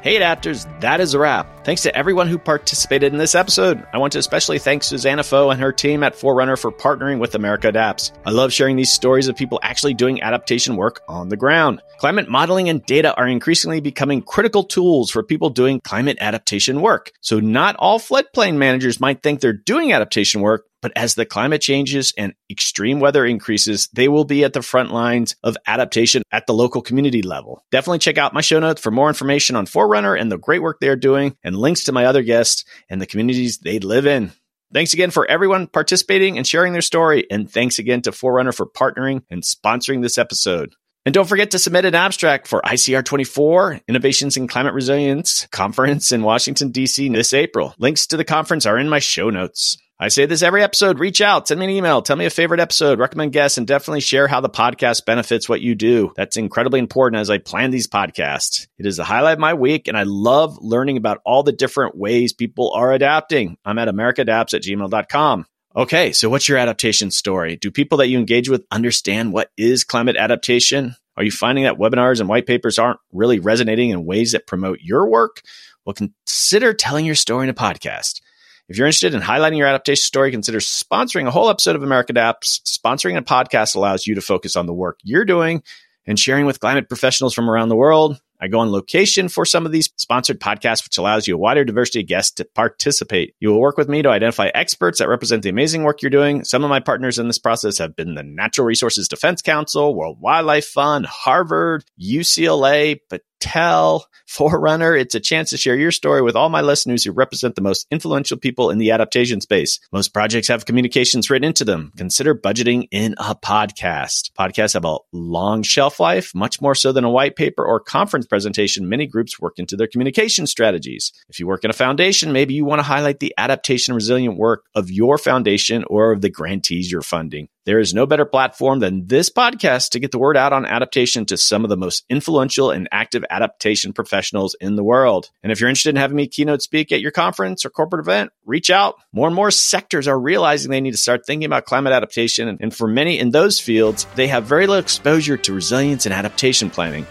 Hey, Adapters, that is a wrap. Thanks to everyone who participated in this episode. I want to especially thank Susanna Pho and her team at Forerunner for partnering with America Adapts. I love sharing these stories of people actually doing adaptation work on the ground. Climate modeling and data are increasingly becoming critical tools for people doing climate adaptation work. So not all floodplain managers might think they're doing adaptation work, but as the climate changes and extreme weather increases, they will be at the front lines of adaptation at the local community level. Definitely check out my show notes for more information on Forerunner and the great work they're doing and links to my other guests and the communities they live in. Thanks again for everyone participating and sharing their story. And thanks again to Forerunner for partnering and sponsoring this episode. And don't forget to submit an abstract for I C R twenty-four, Innovations in Climate Resilience Conference in Washington, D C this April. Links to the conference are in my show notes. I say this every episode. Reach out, send me an email, tell me a favorite episode, recommend guests, and definitely share how the podcast benefits what you do. That's incredibly important as I plan these podcasts. It is the highlight of my week, and I love learning about all the different ways people are adapting. I'm at america adapts at gmail dot com. Okay, so what's your adaptation story? Do people that you engage with understand what is climate adaptation? Are you finding that webinars and white papers aren't really resonating in ways that promote your work? Well, consider telling your story in a podcast. If you're interested in highlighting your adaptation story, consider sponsoring a whole episode of America Adapts. Sponsoring a podcast allows you to focus on the work you're doing and sharing with climate professionals from around the world. I go on location for some of these sponsored podcasts, which allows you a wider diversity of guests to participate. You will work with me to identify experts that represent the amazing work you're doing. Some of my partners in this process have been the Natural Resources Defense Council, World Wildlife Fund, Harvard, U C L A, but Tell, Forerunner. It's a chance to share your story with all my listeners who represent the most influential people in the adaptation space. Most projects have communications written into them. Consider budgeting in a podcast. Podcasts have a long shelf life, much more so than a white paper or conference presentation. Many groups work into their communication strategies. If you work in a foundation, maybe you want to highlight the adaptation resilient work of your foundation or of the grantees you're funding. There is no better platform than this podcast to get the word out on adaptation to some of the most influential and active adaptation professionals in the world. And if you're interested in having me keynote speak at your conference or corporate event, reach out. More and more sectors are realizing they need to start thinking about climate adaptation. And for many in those fields, they have very little exposure to resilience and adaptation planning.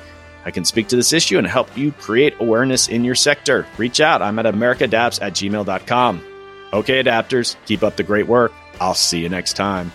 I can speak to this issue and help you create awareness in your sector. Reach out. I'm at america adapts at gmail dot com. Okay, adapters, keep up the great work. I'll see you next time.